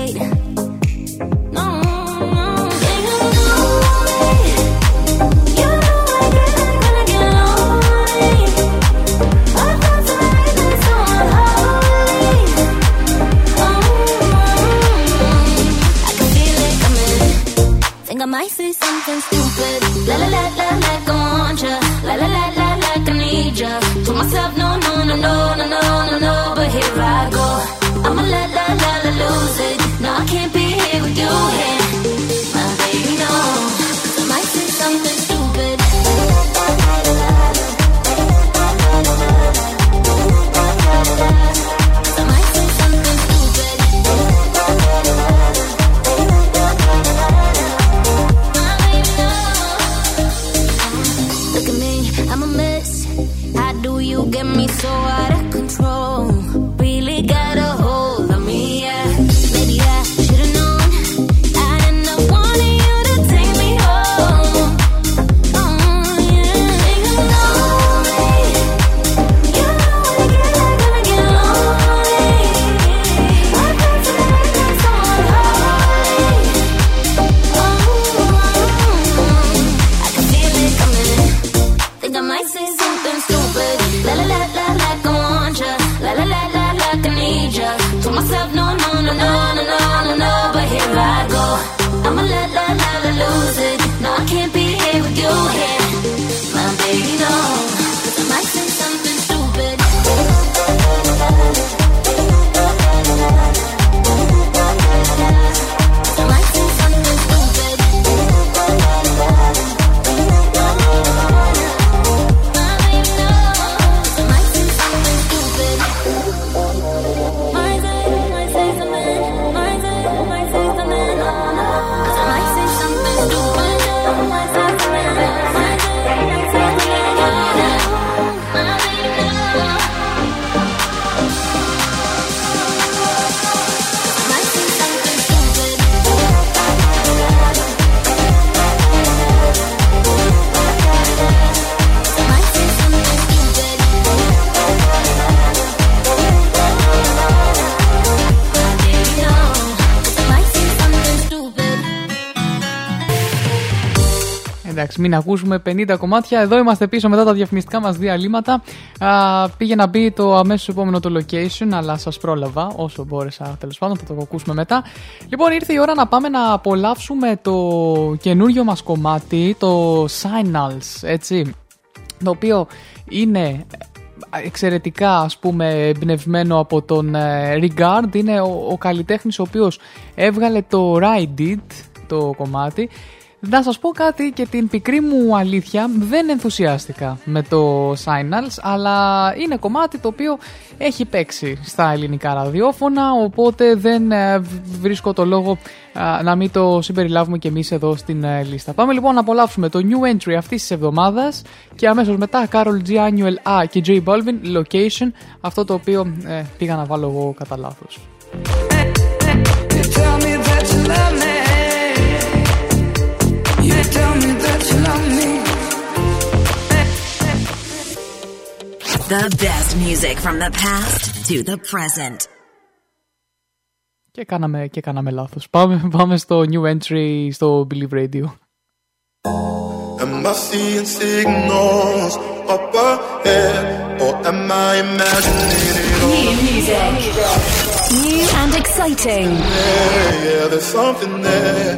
I might say something stupid. La la la la like I want ya. La la la la like I need ya. Told myself no no no no no no no no, but here I go. I'ma la la la la lose it. No, I can't be here with you here. My baby no. I might say something stupid. Get me so out of control. Really got a hold of me, yeah. Maybe I should've known I'd end up wanting you to take me home. Oh, yeah. You know me. You know when I get, I'm gonna get lonely. I got to make this all holy. Oh, I can feel it coming. Think I might say something stupid. Μην ακούσουμε 50 κομμάτια. Εδώ είμαστε πίσω μετά τα διαφημιστικά μας διαλύματα. Πήγε να μπει το αμέσως επόμενο το location, αλλά σας πρόλαβα όσο μπόρεσα. Τέλος πάντων, θα το ακούσουμε μετά. Λοιπόν, ήρθε η ώρα να πάμε να απολαύσουμε το καινούριο μας κομμάτι, το Signals, έτσι, το οποίο είναι εξαιρετικά, ας πούμε, εμπνευσμένο από τον Regard. Είναι ο καλλιτέχνης ο οποίος έβγαλε το Ride It, το κομμάτι. Να σας πω κάτι και την πικρή μου αλήθεια, δεν ενθουσιάστηκα με το Signals, αλλά είναι κομμάτι το οποίο έχει παίξει στα ελληνικά ραδιόφωνα, οπότε δεν βρίσκω το λόγο να μην το συμπεριλάβουμε και εμείς εδώ στην λίστα. Πάμε λοιπόν να απολαύσουμε το new entry αυτής της εβδομάδας και αμέσως μετά Carol G, Annuel A και J Balvin, Location, αυτό το οποίο πήγα να βάλω εγώ κατά λάθος. Tell me that you love me. The best music from the past to the present. Και κάναμε λάθος. Πάμε στο new entry στο Believe Radio. Am I seeing signals up ahead, or am I imagining it all? music. New and exciting. Yeah, there's something there.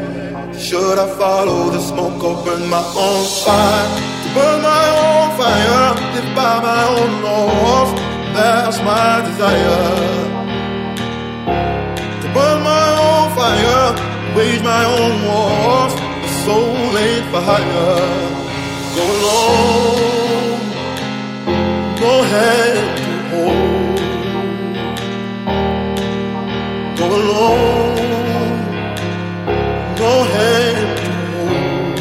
Should I follow the smoke or burn my own fire? To burn my own fire, live by my own laws. That's my desire. To burn my own fire, wage my own wars. The soul ain't for hire. Go alone, no hand to hold. Go alone, no hand to hold.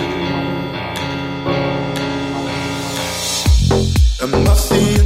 Am I seeing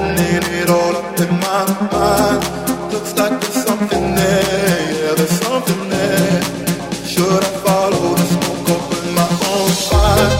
it all up in my mind? Looks like there's something there, yeah, there's something there. Should I follow the smoke or burn my own fire?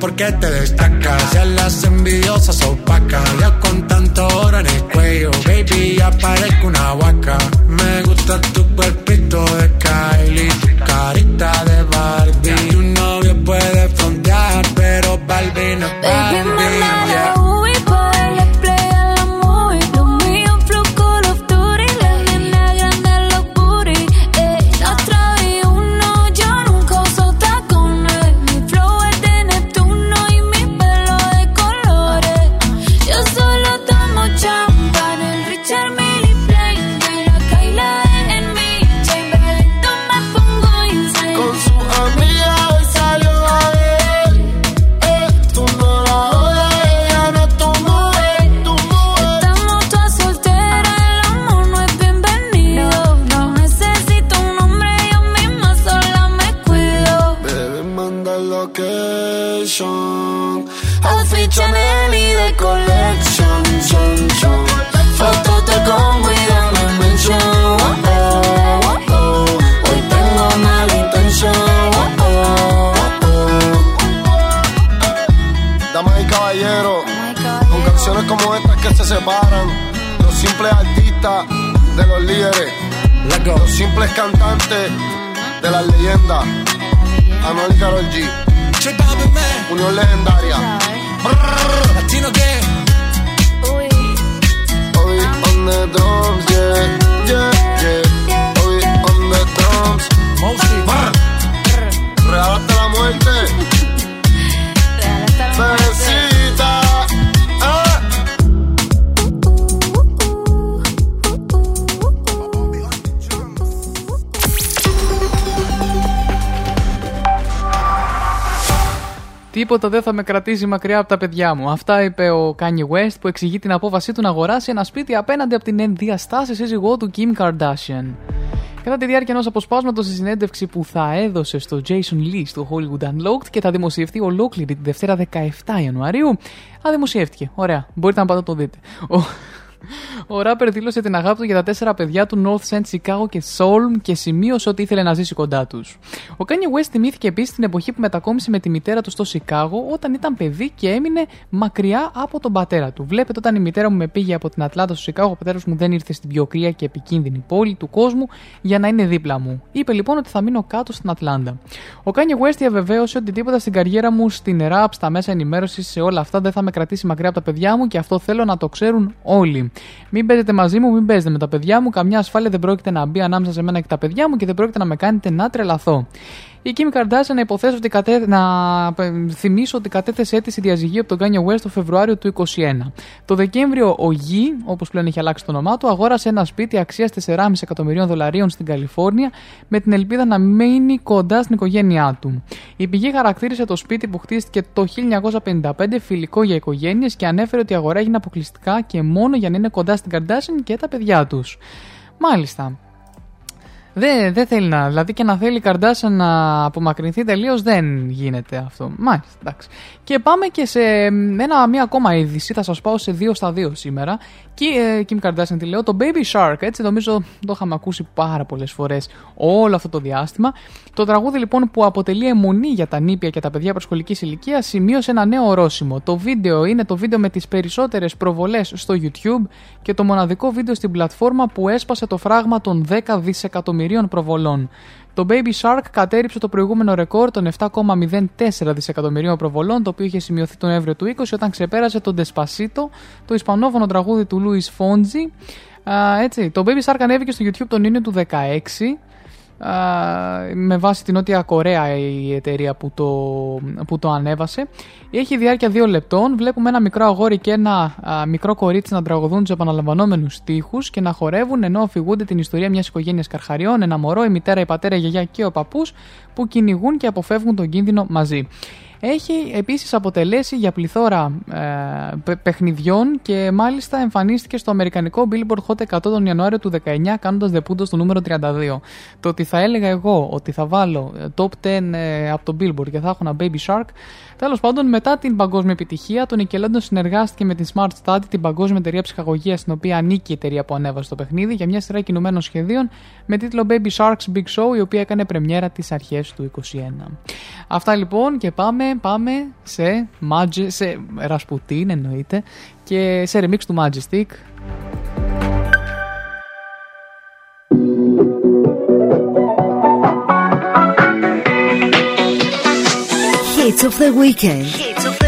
Porque te destacas, ya las envidiosas opacas, ya con tanto oro en el cuello. baby, aparezco una vaca. Me gusta tu cuerpito de Kylie, tu carita de Barbie. Tu novio puede frontear, pero Barbie no es Barbie. Separan los simples artistas de los líderes, los simples cantantes de las leyendas. Anuel y Karol G, unión legendaria. Latino que hoy on the drums, yeah, yeah, yeah. Hoy on the drums, real hasta la muerte, real hasta la muerte. Τίποτα δεν θα με κρατήσει μακριά από τα παιδιά μου. Αυτά είπε ο Kanye West που εξηγεί την απόφασή του να αγοράσει ένα σπίτι απέναντι από την ενδιαστάση σύζυγό του Kim Kardashian. Κατά τη διάρκεια ενός αποσπάσματος στη συνέντευξη που θα έδωσε στο Jason Lee στο Hollywood Unlocked και θα δημοσιευτεί ολόκληρη τη Δευτέρα 17 Ιανουαρίου. Α, δημοσιεύτηκε. Ωραία. Μπορείτε να πάτε να το δείτε. Ο ράπερ δήλωσε την αγάπη του για τα 4 παιδιά του North End, Chicago και Solm και σημείωσε ότι ήθελε να ζήσει κοντά τους. Ο Kanye West θυμήθηκε επίσης την εποχή που μετακόμισε με τη μητέρα του στο Σικάγο όταν ήταν παιδί και έμεινε μακριά από τον πατέρα του. Βλέπετε, όταν η μητέρα μου με πήγε από την Ατλάντα στο Σικάγο, ο πατέρας μου δεν ήρθε στην πιο κρύα και επικίνδυνη πόλη του κόσμου για να είναι δίπλα μου. Είπε λοιπόν ότι θα μείνω κάτω στην Ατλάντα. Ο Kanye West διαβεβαίωσε ότι τίποτα στην καριέρα μου, στην rap, στα μέσα ενημέρωσης, σε όλα αυτά δεν θα με κρατήσει μακριά από τα παιδιά μου και αυτό θέλω να το ξέρουν όλοι. Μην παίζετε μαζί μου, μην παίζετε με τα παιδιά μου. Καμιά ασφάλεια δεν πρόκειται να μπει ανάμεσα σε μένα και τα παιδιά μου και δεν πρόκειται να με κάνετε να τρελαθώ. Η Kim Kardashian, θυμίσω ότι κατέθεσε αίτηση διαζυγίου από τον Kanye West το Φεβρουάριο του 2021. Το Δεκέμβριο, ο Γη, όπως πλέον έχει αλλάξει το όνομά του, αγόρασε ένα σπίτι αξίας $4,5 εκατομμυρίων στην Καλιφόρνια με την ελπίδα να μείνει κοντά στην οικογένειά του. Η πηγή χαρακτήρισε το σπίτι που χτίστηκε το 1955 φιλικό για οικογένειες και ανέφερε ότι η αγορά έγινε αποκλειστικά και μόνο για να είναι κοντά στην Kardashian και τα παιδιά τους. Μάλιστα. Δεν θέλει να. Δηλαδή και να θέλει η Kardashian να απομακρυνθεί τελείως, δεν γίνεται αυτό. Μάλιστα, εντάξει. Και πάμε και σε μία ακόμα είδηση. Θα σας πάω σε 2x2 σήμερα. Και Kim Kardashian τη λέω. Το Baby Shark, έτσι νομίζω το είχαμε ακούσει πάρα πολλές φορές όλο αυτό το διάστημα. Το τραγούδι λοιπόν που αποτελεί αιμονή για τα νήπια και τα παιδιά προσχολικής ηλικίας σημείωσε ένα νέο ορόσημο. Το βίντεο είναι το βίντεο με τις περισσότερες προβολές στο YouTube και το μοναδικό βίντεο στην πλατφόρμα που έσπασε το φράγμα των 10 δισεκατομμυρίων. Προβολών. Το Baby Shark κατέρριψε το προηγούμενο ρεκόρ των 7,04 δισεκατομμυρίων προβολών, το οποίο είχε σημειωθεί τον Νοέμβριο του 20 όταν ξεπέρασε τον Despacito, το ισπανόφωνο τραγούδι του Luis Fonsi. Έτσι, το Baby Shark ανέβηκε στο YouTube τον Ιούνιο του 2016 με βάση την Νότια Κορέα η εταιρεία που το ανέβασε. Έχει διάρκεια 2 λεπτών. Βλέπουμε ένα μικρό αγόρι και ένα μικρό κορίτσι να τραγουδούν τους επαναλαμβανόμενους στίχους και να χορεύουν ενώ αφηγούνται την ιστορία μιας οικογένειας καρχαριών, ένα μωρό, η μητέρα, η πατέρα, η γιαγιά και ο παππούς που κυνηγούν και αποφεύγουν τον κίνδυνο μαζί. Έχει επίσης αποτελέσει για πληθώρα παιχνιδιών και μάλιστα εμφανίστηκε στο αμερικανικό Billboard Hot 100 τον Ιανουάριο του 19 κάνοντας δεπούντο στο νούμερο 32. Το ότι θα έλεγα εγώ ότι θα βάλω top 10 από το Billboard και θα έχω ένα Baby Shark. Τέλος πάντων, μετά την παγκόσμια επιτυχία, το Nickelodeon συνεργάστηκε με την Smart Study, την παγκόσμια εταιρεία ψυχαγωγίας στην οποία ανήκει η εταιρεία που ανέβασε το παιχνίδι, για μια σειρά κινουμένων σχεδίων με τίτλο Baby Sharks Big Show, η οποία έκανε πρεμιέρα τις αρχές του 2021. Αυτά λοιπόν και πάμε σε Rasputin εννοείται και σε remix του Majestic. Hits of the Weekend. Hits of the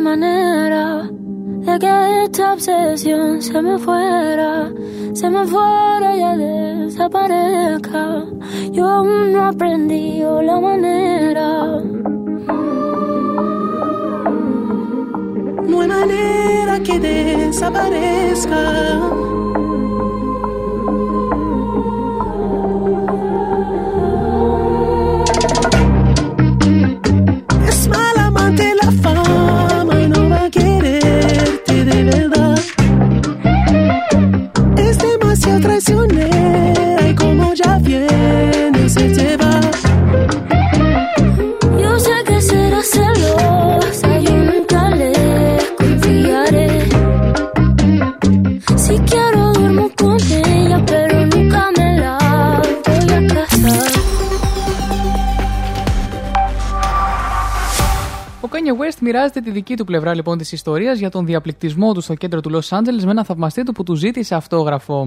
hay manera de que esta obsesión se me fuera y ya desaparezca. Yo aún no he aprendido la manera. No hay manera que desaparezca. Es mal amante la fama y no va a quererte de verdad. Es demasiado traicionera y como ya viene se te va. Yo sé que será celosa, yo nunca le confiaré. Si quiero duermo con ella, pero nunca me la voy a casar. Ο Kanye West μοιράζεται τη δική του πλευρά λοιπόν της ιστορίας για τον διαπληκτισμό του στο κέντρο του Λος Άντζελες με έναν θαυμαστή του που του ζήτησε αυτόγραφο.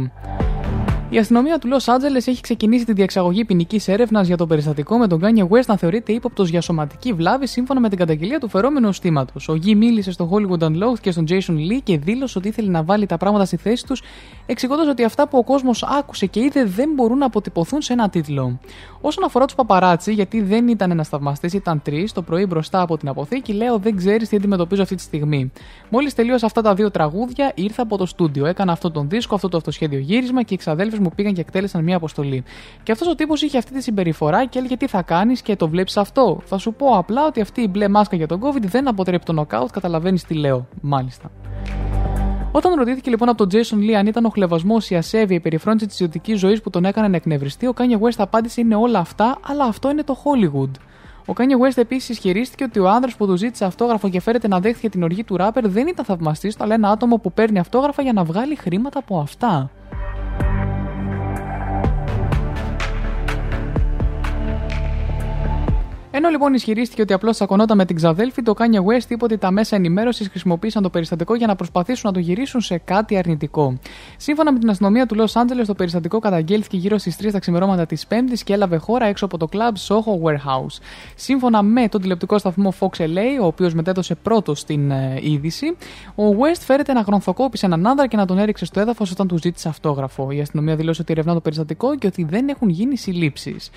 Η αστυνομία του Λος Άντζελες έχει ξεκινήσει τη διεξαγωγή ποινικής έρευνας για το περιστατικό με τον Kanye West να θεωρείται ύποπτος για σωματική βλάβη σύμφωνα με την καταγγελία του φερόμενου οστήματος. Ο Γη μίλησε στο Hollywood Unlocked και στον Jason Lee και δήλωσε ότι ήθελε να βάλει τα πράγματα στη θέση τους, εξηγώντας ότι αυτά που ο κόσμος άκουσε και είδε δεν μπορούν να αποτυπωθούν σε ένα τίτλο. Όσον αφορά τους παπαράτσι, γιατί δεν ήταν ένας θαυμαστής, ήταν τρεις, το πρωί μπροστά από την αποθήκη, λέω: δεν ξέρεις τι αντιμετωπίζω αυτή τη στιγμή. Μόλις τελείωσα αυτά τα δύο τραγούδια, ήρθα από το στούντιο, έκανα αυτόν τον δίσκο, αυτό το αυτοσχέδιο γύρισμα και εξαδέλφες μου πήγαν και εκτέλεσαν μια αποστολή. Και αυτός ο τύπος είχε αυτή τη συμπεριφορά και έλεγε: τι θα κάνεις και το βλέπεις αυτό. Θα σου πω απλά ότι αυτή η μπλε μάσκα για τον COVID δεν αποτρέπει το νοκάουτ, καταλαβαίνεις τι λέω. Μάλιστα. Όταν ρωτήθηκε λοιπόν από τον Jason Lee αν ήταν ο χλευασμός ή ασέβεια η περιφρόνηση της ιδιωτικής ζωής που τον έκανε να εκνευριστεί, ο Kanye West απάντησε: είναι όλα αυτά, αλλά αυτό είναι το Hollywood. Ο Kanye West επίσης ισχυρίστηκε ότι ο άνδρας που του ζήτησε αυτόγραφο και φέρεται να δέχθηκε την οργή του ράπερ δεν ήταν θαυμαστής, αλλά ένα άτομο που παίρνει αυτόγραφα για να βγάλει χρήματα από αυτά. Ενώ λοιπόν ισχυρίστηκε ότι απλώς τσακωνόταν με την ξαδέλφη, το Kanye West είπε ότι τα μέσα ενημέρωσης χρησιμοποίησαν το περιστατικό για να προσπαθήσουν να το γυρίσουν σε κάτι αρνητικό. Σύμφωνα με την αστυνομία του Λος Άντζελες, το περιστατικό καταγγέλθηκε γύρω στις 3 τα ξημερώματα της Πέμπτης και έλαβε χώρα έξω από το κλαμπ Soho Warehouse. Σύμφωνα με τον τηλεοπτικό σταθμό Fox LA, ο οποίος μετέδωσε πρώτος την είδηση, ο West φέρεται να γρονθοκόπησε έναν άνδρα και να τον έριξε στο έδαφος όταν του ζήτησε αυτόγραφο. Η αστυνομία δηλώσε ότι ερευνά το περιστατικό και ότι δεν έχουν γίνει συλλήψεις.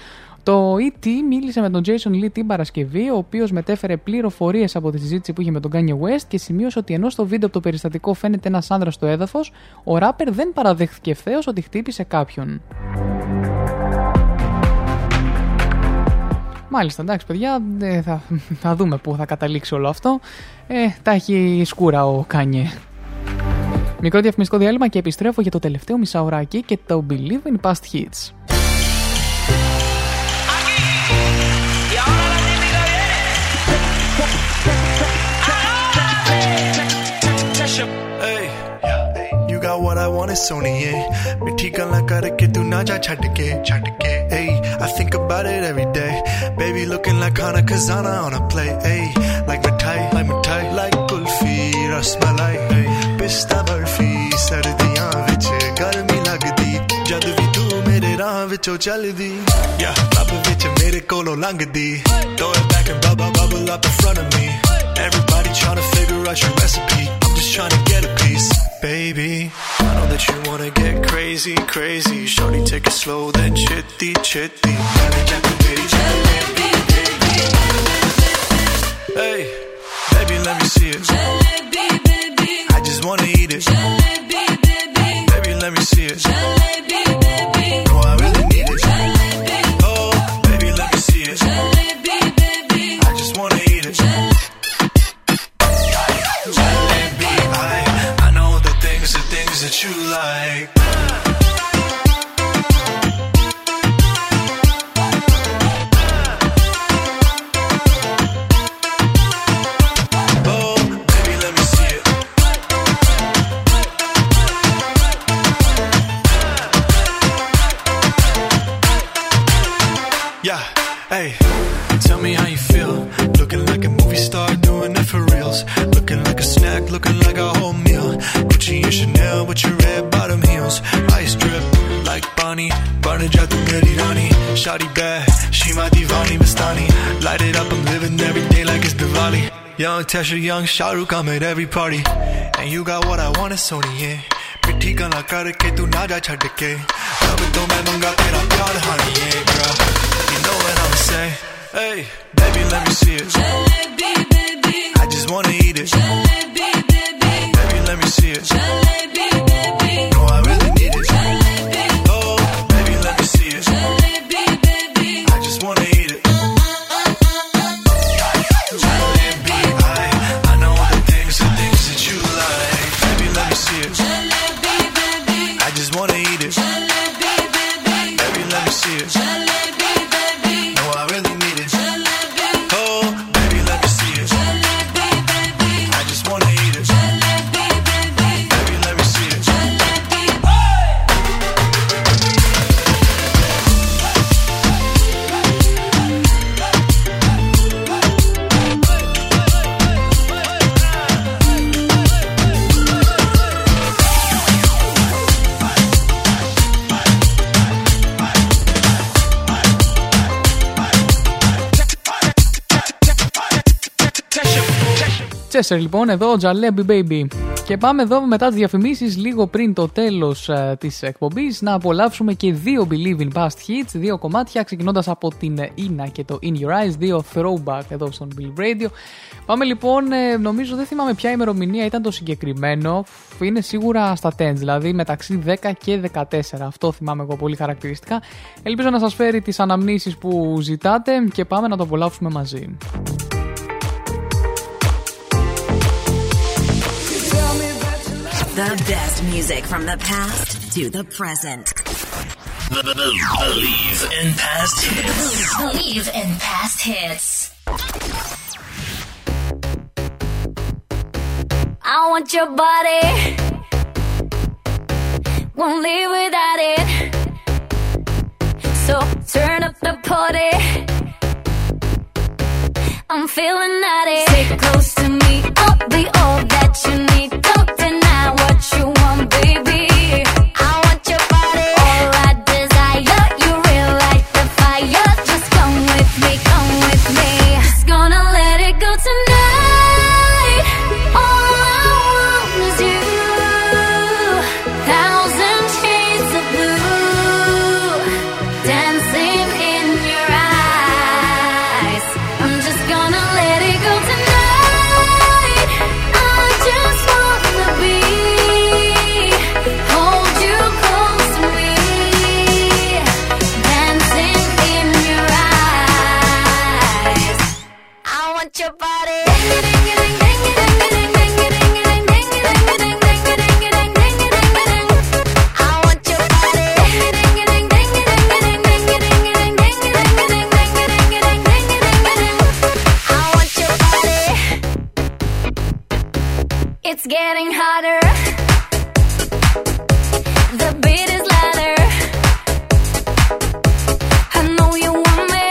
Το E.T. μίλησε με τον Jason Lee την Παρασκευή, ο οποίος μετέφερε πληροφορίες από τη συζήτηση που είχε με τον Kanye West και σημείωσε ότι ενώ στο βίντεο από το περιστατικό φαίνεται ένας άνδρας στο έδαφος, ο ράπερ δεν παραδέχθηκε ευθέως ότι χτύπησε κάποιον. Μάλιστα, εντάξει παιδιά, θα δούμε πού θα καταλήξει όλο αυτό. Τα έχει σκούρα ο Kanye. Μικρό διαφημιστικό διάλειμμα και επιστρέφω για το τελευταίο μισάωράκι και το Believe in Past Hits. What I want is Sony, yeah. Mithi gala karke tu na ja chhad ke. Hey, I think about it every day. Baby looking like Hana Kazana on a play. Hey, like mithai, like kulfi, rasmalai. Hey, pista barfi, sardiyan vich garmi lagdi. Jad vi tu mere raah vichon chaldi. Yeah, club vich mere kolon langdi. Throw it back and bubble up in front of me. Everybody tryna figure out your recipe. I'm just tryna get a piece, baby. I know that you wanna get crazy. Shawty, take it slow, then chitty. Jalebi, baby. Hey, baby, let me see it. Jalebi, baby. I just wanna eat it. Jalebi, baby. Baby, let me see it. Jalebi, baby. No, I really need it. Jalebi. Oh, baby, let me see it. Jalebi, baby. I just wanna eat it. Jalebi. That you like. Oh, baby, let me see it. Yeah, hey, tell me how you feel. Looking like a movie star, doing it for reals. Looking like a snack, looking like a whole meal. Gucci and Chanel with your red bottom heels. Ice drip like Bonnie. Burning ja tu meri rani. Shawty bad, she my divani Bastani. Light it up, I'm living every day like it's Diwali. Young Tesha, young Shahrukh, I'm at every party. And you got what I want, it's Sony, yeah. Pithi gala karke tu na ja chhad ke. Ab to main manga tera pyar, honey, yeah, girl. You know what I'ma say? Hey, baby, let me see it. Jalebi, baby. I just wanna eat it. Jalebi, baby. Baby, let me see it. Jalebi, baby. No, I really need it. Jalebi. Oh, baby, let me see it. Jalebi, baby. I just wanna eat it. Λοιπόν, εδώ ο Jalebi Baby. Και πάμε εδώ μετά τις διαφημίσεις, λίγο πριν το τέλος της εκπομπής, να απολαύσουμε και δύο Believe in Past Hits, δύο κομμάτια, ξεκινώντας από την Ina και το In Your Eyes, δύο throwback εδώ στον Believe Radio. Πάμε λοιπόν, νομίζω, δεν θυμάμαι ποια ημερομηνία ήταν το συγκεκριμένο, είναι σίγουρα στα 10, δηλαδή μεταξύ 10 και 14, αυτό θυμάμαι εγώ πολύ χαρακτηριστικά. Ελπίζω να σας φέρει τις αναμνήσεις που ζητάτε και πάμε να το απολαύσουμε μαζί. The best music from the past to the present. Believe in past hits. Believe in past hits. I want your body. Won't live without it. So turn up the party. I'm feeling at it. Stay close to me. I'll be all that you need. Don't deny what you want, baby. I want your body. All I desire. You real like the fire. Just come with me, come with me. Just gonna let it go tonight. All I want is you. 1,000 shades of blue. Dancing in your eyes. I'm just gonna let it go tonight. Your body. It's getting hotter. The beat is louder. I know you want me.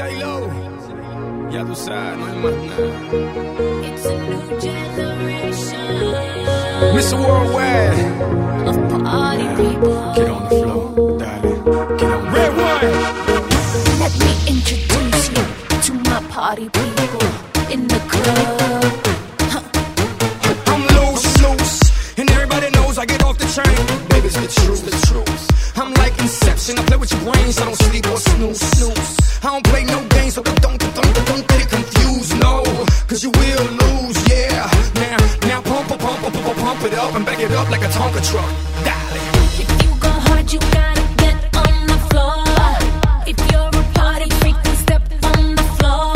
J-Lo, ya tú sabes, no hay más nada. It's a new generation. Mr. Worldwide. Party people. Get on the floor, darling. Get on red wine. Let me introduce you to my party people in the club. Huh. I'm loose, and everybody knows I get off the train. Baby, it's the truth, the truth. I'm like Inception. I play with your brains. I don't sleep or snooze. I don't play no games, so don't get it confused. No, 'cause you will lose. Yeah. Now pump it up and back it up like a Tonka truck, darling. If you go hard, you gotta get on the floor. If you're a party freak, then step on the floor.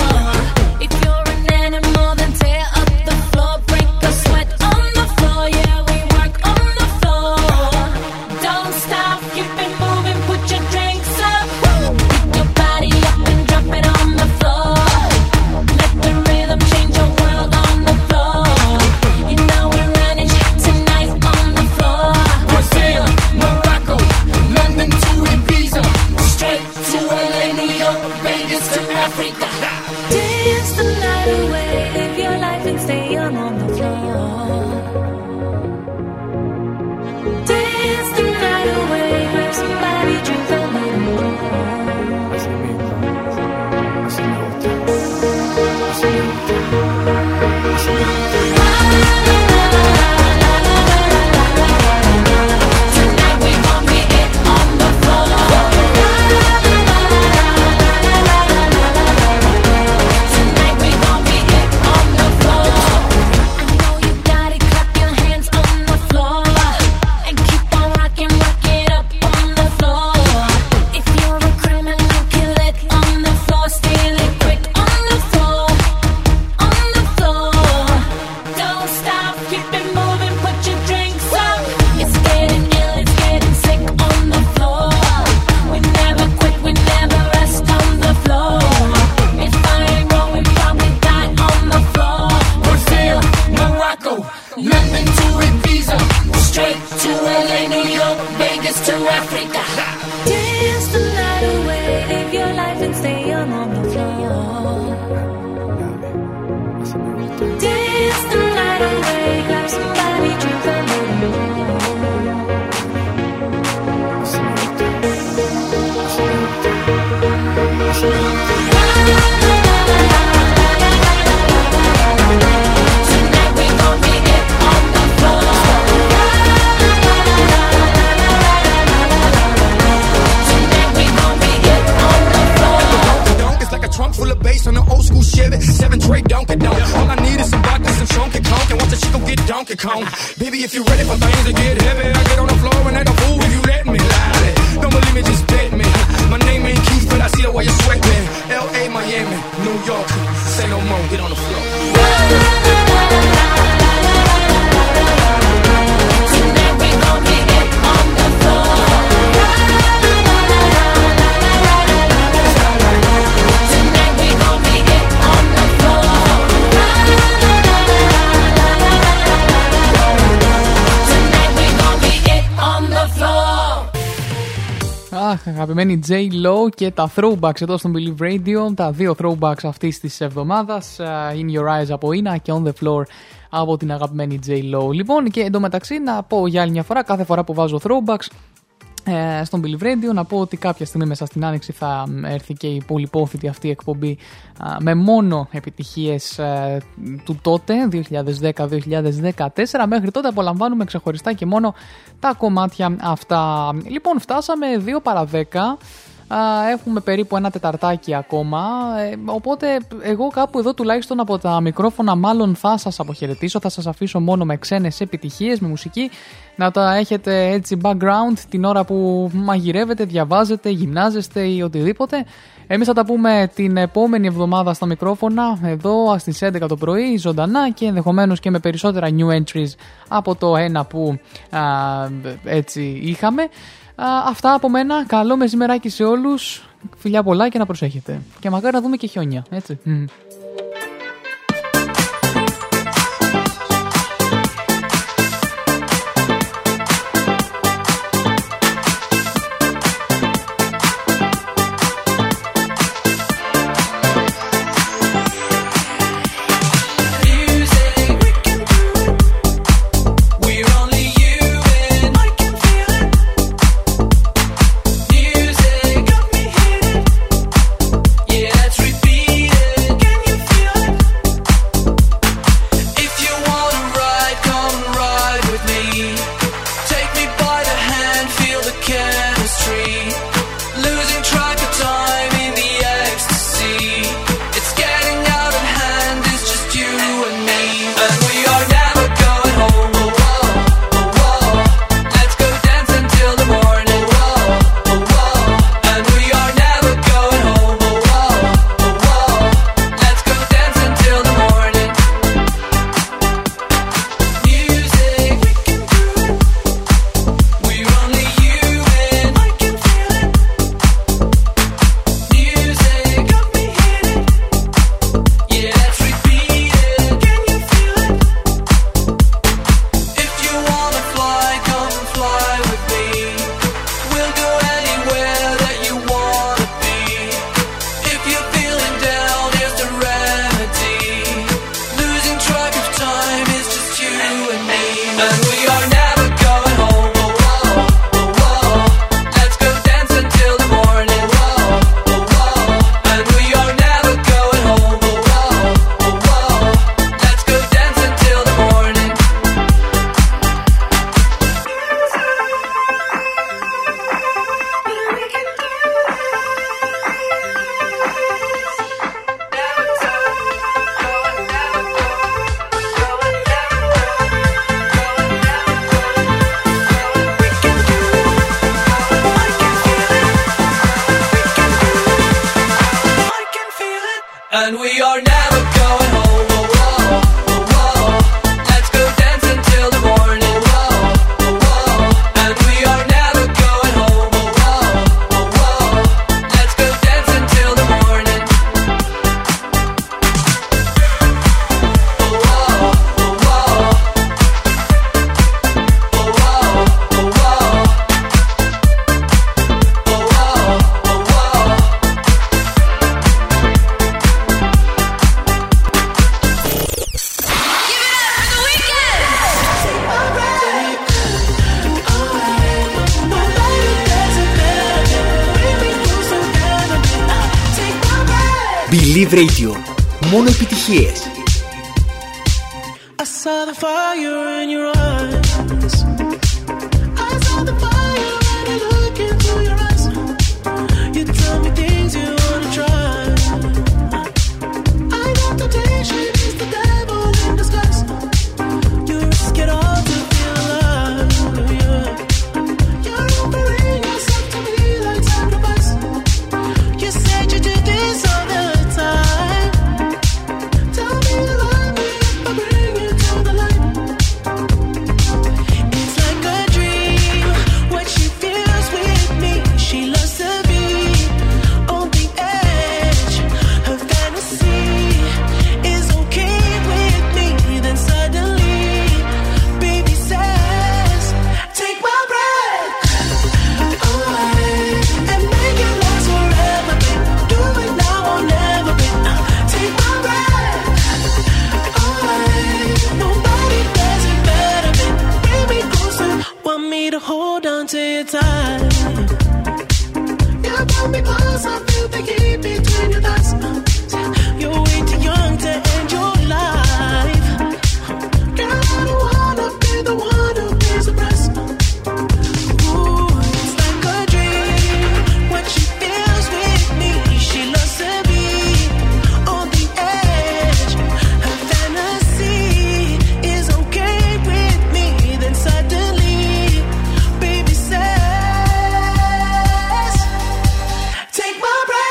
If you're an animal, then tear up the floor. Break a sweat on the floor, yeah, we work on the floor. Don't stop, keep it moving, put your drinks up. Pick your body up and drop it on the floor. Let the rhythm change your world on the floor. You know we're running tonight on the floor. Brazil, Morocco, London to Ibiza, straight to LA, New York, Vegas to Africa. Dance the night away, live your life and stay young on the floor. Dance the night away, grab somebody, drink a little more. Tonight we gon' be it on the floor. Tonight we gon' be it on the floor. I know you got it, clap your hands on the floor. And keep on rocking, rock it up on the floor. If you're a criminal, kill it on the floor. Steal it quick on the floor. On the floor. Don't stop, keep it moving, put your drinks up. It's getting ill, it's getting sick on the floor. We never quit, we never rest on the floor. If I ain't wrong, we probably die on the floor. Brazil, Morocco, London to Ibiza, straight to LA, New York, Vegas to Africa. Dance the night away, live your life and stay young on the floor. Dance the night away, grab somebody, drink a little more. Tonight we gon' be it on the floor. Tonight we gon' be it on the floor. It's like a trunk full of bass on an old school Chevy. 7-tray Donkey Donk. All I need is some vodka, some chunky conk, and watch a chick go get Donkey Kong. Baby, if you ready for things to get heavy, I get on the floor and act a fool if you let me. Lie. Don't believe me, just bet me. My name ain't Keith, but I see the way you're sweating. L.A., Miami, New York, say no more, get on the floor. Tonight we gon' be it on the floor. Tonight we gon' be it on the floor. Tonight we gon' be it on the floor. Αχ, αγαπημένη J-Lo και τα throwbacks εδώ στον Believe Radio. Τα δύο throwbacks αυτής της εβδομάδας, In Your Eyes από Ina και On The Floor από την αγαπημένη J-Lo. Λοιπόν, και εντωμεταξύ να πω για άλλη μια φορά, κάθε φορά που βάζω throwbacks στον Believe Radio, να πω ότι κάποια στιγμή μέσα στην άνοιξη θα έρθει και η πολυπόθητη αυτή εκπομπή με μόνο επιτυχίες του τότε 2010-2014. Μέχρι τότε απολαμβάνουμε ξεχωριστά και μόνο τα κομμάτια αυτά. Λοιπόν, φτάσαμε 2 παρά 10. Έχουμε περίπου 1 τεταρτάκι ακόμα, οπότε εγώ κάπου εδώ τουλάχιστον από τα μικρόφωνα μάλλον θα σας αποχαιρετήσω, θα σας αφήσω μόνο με ξένες επιτυχίες, με μουσική, να τα έχετε έτσι background την ώρα που μαγειρεύετε, διαβάζετε, γυμνάζεστε ή οτιδήποτε. Εμείς θα τα πούμε την επόμενη εβδομάδα στα μικρόφωνα, εδώ στις 11 το πρωί, ζωντανά και ενδεχομένως και με περισσότερα new entries από το ένα που έτσι είχαμε. Αυτά από μένα, καλό μεσημεράκι σε όλους, φιλιά πολλά και να προσέχετε. Και μακάρι να δούμε και χιόνια, έτσι. We Believe Radio. Μόνο επιτυχίες. I saw the fire in your eyes. I saw the fire when I look into your eyes. You tell me things you wanna try. I know temptation is the devil in disguise. You risk it all to feel alive. You're offering yourself to me like sacrifice. You said you did this all the time. Tell me to love me if I bring you to the light. It's like a dream, what she feels with me. She loves to be on the edge. Her fantasy is okay with me. Then suddenly, baby says, take my breath. And make it last forever, babe. Do it now or never, babe. Take my breath. Nobody does it better, babe. Bring me closer. Want me to hold on to you tight. You pull me close, I feel the heat between your thighs. You're way too young to end your life. Girl, I don't wanna be the one who pays the price. It's like a dream, what she feels with me. She loves to be on the edge. Her fantasy is okay with me. Then suddenly, baby says, take my breath.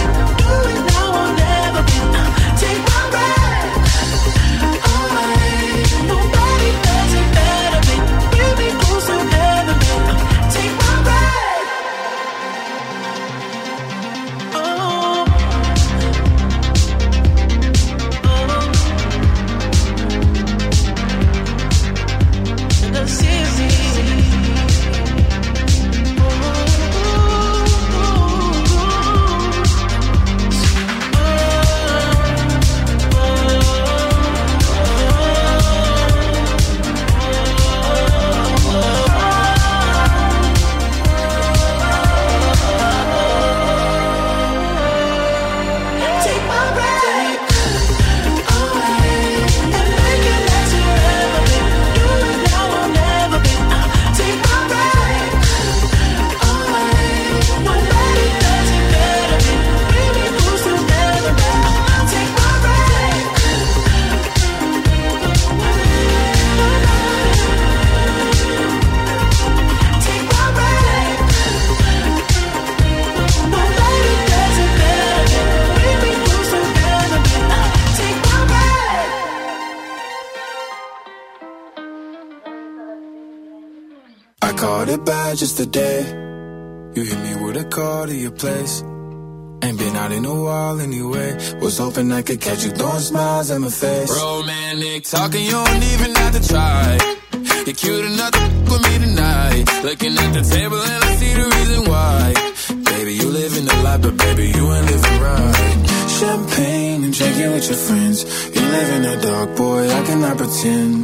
And make it last forever, babe. Do it now or never, babe. Take my breath. Nobody does it better, babe. Bring me closer, ever, babe. Take my breath. Oh. Take my breath and make it last forever, babe. Do it now or never, babe. Take my breath nobody does it better, babe. Bring me closer, ever, babe. Take my breath. Take my breath nobody does it better, babe. Bring me closer, ever, babe. Take my breath. I called it bad just today. You hit me with a call to your place. Ain't been out in a while anyway. Was hoping I could catch you throwing smiles at my face. Romantic talking, you don't even have to try. You're cute enough to with me tonight. Looking at the table and I see the reason why. Baby, you live in the light, but baby, you ain't living right. Champagne and drinking with your friends. You live in the dark, boy, I cannot pretend.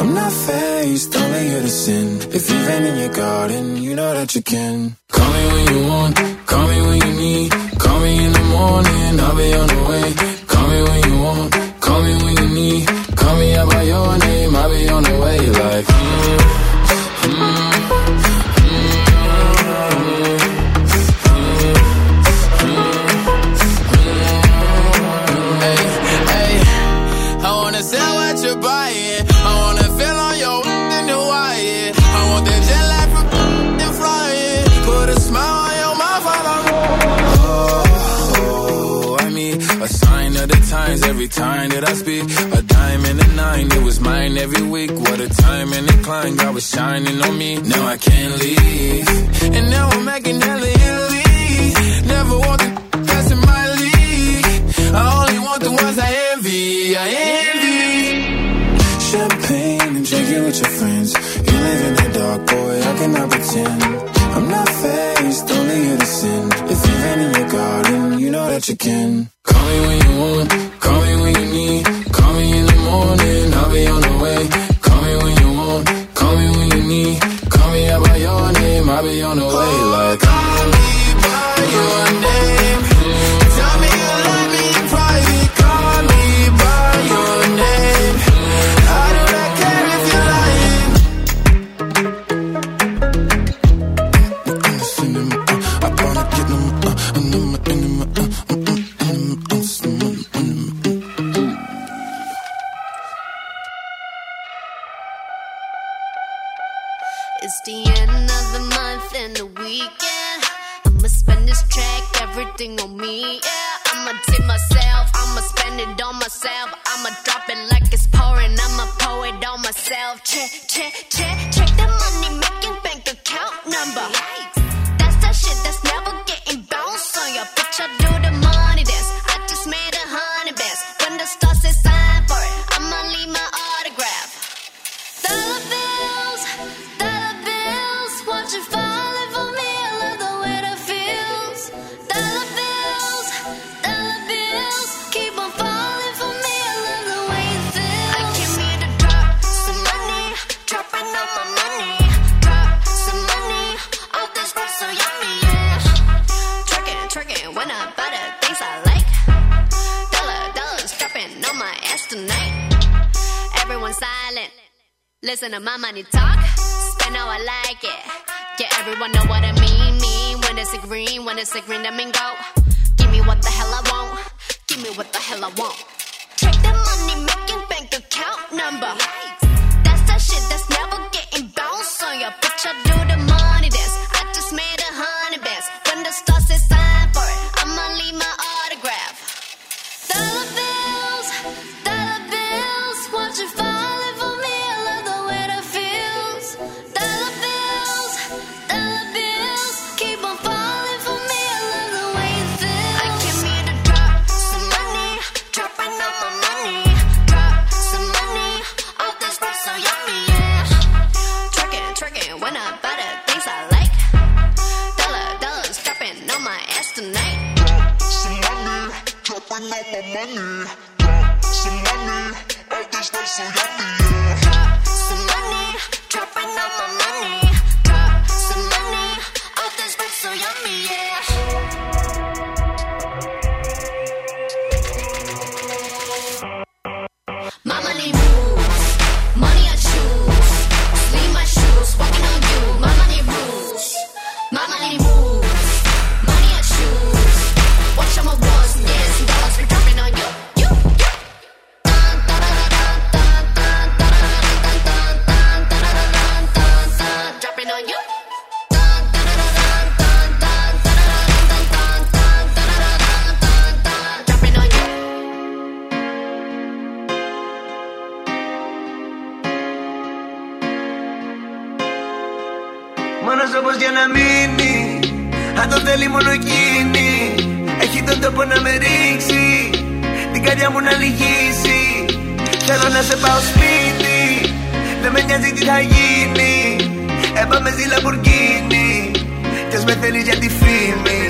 I'm not faced, only here to sin. If you've been in your garden, you know that you can. Call me when you want, call me when you need. Call me in the morning, I'll be on the way. Call me when you want, call me when you need. Call me out by your name, I'll be on the way. Like, I wanna sell what you're buying. I wanna feel on your in the wire. I want that jet lag from and flying. Put a smile on your mouth while I'm I mean, a sign of the times every time that I speak. A dime and a nine, it was mine every week. What a time and incline, God was shining on me. Now I can't leave, and now I'm making hella Italy. Never want the that's in my league. I only want the ones I envy. I envy. champagne and drinking with your friends. You live in the dark, boy, I cannot pretend. I'm not faced, only here to sin. If you've been in your garden, you know that you can. Call me when you want, call me when you need. Call me in the morning, I'll be on the way. Call me when you want, call me when you need. Call me out by your name, I'll be on the way. Like, everything on me. Yeah, I'ma tip myself, I'ma spend it on myself. I'ma drop it like it's pouring, I'ma pour it on myself. Check, check, check, check the money making bank account number. That's that shit that's never getting bounced on ya. But y'all do the money dance, I just made a honey dance. When the stars say sign for it, I'ma leave my autograph. Dollar bills, watch it falling for me. I love the way that feels. Dollar bills, keep on falling for me. I love the way it feels. I came here to drop some money, dropping all my money. Drop some money, all this stuff so yummy, yeah. Twerking, when I buy the things I like. Dollars, dropping on my ass tonight. Everyone silent. Listen to my money talk, spend how I like it. Yeah, everyone know what I mean. When it's a green, that mean go. Give me what the hell I want, give me what the hell I want. Check the money making bank account number. That's that shit that's never getting bounced on ya. But y'all do the money dance, I just made a honey dance. When the stars say sign for it, I'ma leave my autograph. Dollar bills, watch it falling for me. Dropping all my money, drop some money, all this stuff so yummy, yeah. Drop some money, dropping all my money, drop some money, all this stuff so yummy, yeah. My money moves, money I choose, leave my shoes, walking on you. My money rules, my money moves, money I choose, watch on my walls, yes. Μόνος όπως για να μείνει, αν το θέλει μόνο εκείνη. Έχει τον τόπο να με ρίξει, την καρδιά μου να λυγίσει. Θέλω να σε πάω σπίτι, δεν με νοιάζει τι θα γίνει. Έπαμε στη Λαμπουργκίνη, κι ας με θέλεις για τη φήμη.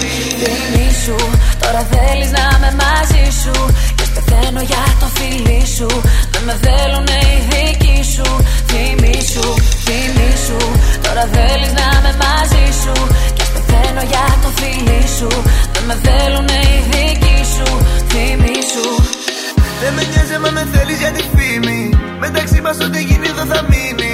Φίλη σου, τώρα θέλεις να είμαι μαζί σου. Κι ας πεθαίνω για το φίλι σου, να με θέλουνε οι δικοί σου. Θυμήσου, τώρα θέλεις να είμαι μαζί σου. Κι ας πεθαίνω για το φίλι σου, να με θέλουνε οι δικοί σου. Θυμήσου. Δεν με νοιάζει μα με θέλεις για τη φήμη. Μεταξύ μας ό,τι γίνει εδώ θα μείνει.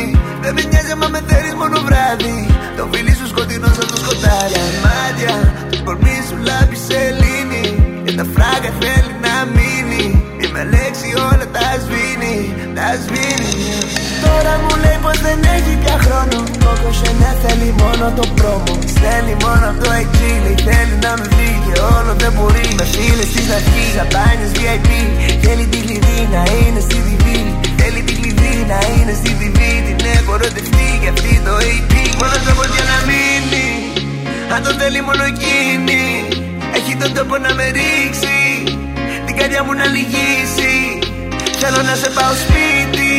Δεν με νοιάζει μα με θέλεις μόνο βράδυ. Το φίλι σου σκοτεινό σαν το σκοτάδι. Για μάτια, το κορμί σου λάμπει σελήνη. Για τα φράγκα θέλει να μείνει. Μη με λέξει όλα τα σβήνει. Τώρα μου λέει πως δεν έχει πια χρόνο. Όπως ένα θέλει μόνο το πρόμο. Στέλνει μόνο αυτό εκεί. Λέει θέλει να με δει και όλο δεν μπορεί. Με φίλες της αρχής, σαμπάνιες VIP. Θέλει τη κλειδί να είναι στη TV. Την έχω ρωτευτεί και αυτή το AP. Μόνος όπως για να μείνει, αν το θέλει μόνο εκείνη. Έχει τον τόπο να με ρίξει, την καρδιά μου να λυγίσει. Θέλω να σε πάω σπίτι,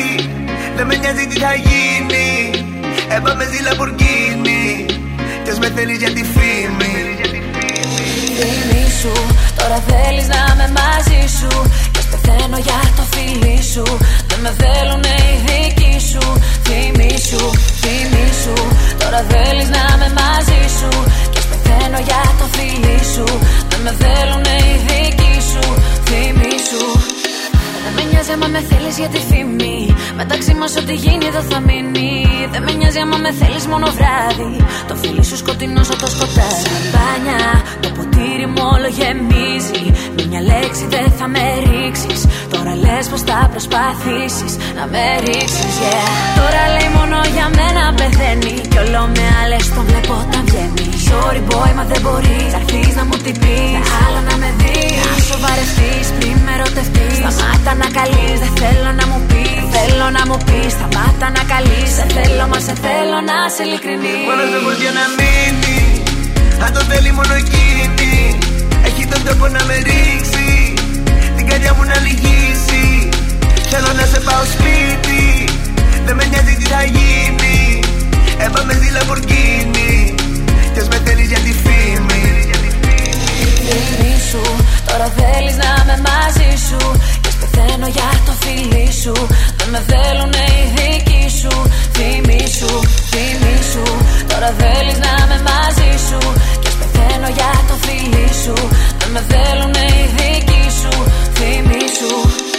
δεν με νοιάζει τι θα γίνει. Έπαμε στη Λαμπουργκίνη, κι ας με θέλεις για τη φήμη. Θυμήσου, τώρα θέλεις να είμαι μαζί σου. Κι ας πεθαίνω για το φίλι σου, δεν με θέλουνε οι δικοί σου. Θυμήσου, τώρα θέλεις να είμαι μαζί σου. Κι ας πεθαίνω για το φίλι σου, δεν με θέλουνε οι δικοί σου. Θυμήσου. Δεν με νοιάζει άμα με θέλεις για τη φήμη. Μεταξύ μας ό,τι γίνει εδώ θα μείνει. Δεν με νοιάζει άμα με θέλεις μόνο βράδυ. Το φίλι σου σκοτεινό σαν το σκοτάδι. Σαμπάνια, Το ποτήρι μου όλο γεμίζει, με μια λέξη δεν θα με ρίξεις. Τώρα λες πως θα προσπαθήσεις να με ρίξεις, yeah. Τώρα λέει μόνο για μένα πεθαίνει, κι όλο με άλλες τον βλέπω όταν βγαίνει. Sorry boy, μα δεν μπορείς, αρχίζεις να μου τυπείς, άλλα να με δεις. Να σοβαρευτείς πριν με ερωτευτείς, σταμάτα να καλείς, δεν θέλω να μου πεις. Θέλω να μου πεις, σταμάτα να καλείς, σε θέλω μα σε θέλω να σε ειλικρινείς. Μόνος λόγος για να μείνει, αν το θέλει μόνο εκείνη. Έχει τον τρόπο να με ρίξει, την καρδιά μου να λυγίσει. Θέλω να σε πάω σπίτι, δεν με νοιάζει τι θα γίνει. Έπαμε στη Λαμπορκίνη, κι ας με θέλεις για τη φήμη. Σου, τώρα θέλεις να είμαι μαζί σου, κι ας πεθαίνω για το φίλι σου. Δεν με θέλουνε οι δικοί σου. Θυμήσου, θυμήσου, τώρα θέλεις να είμαι μαζί σου, κι ας πεθαίνω για το φίλι σου. Δεν με θέλουνε οι δικοί σου. Θυμήσου.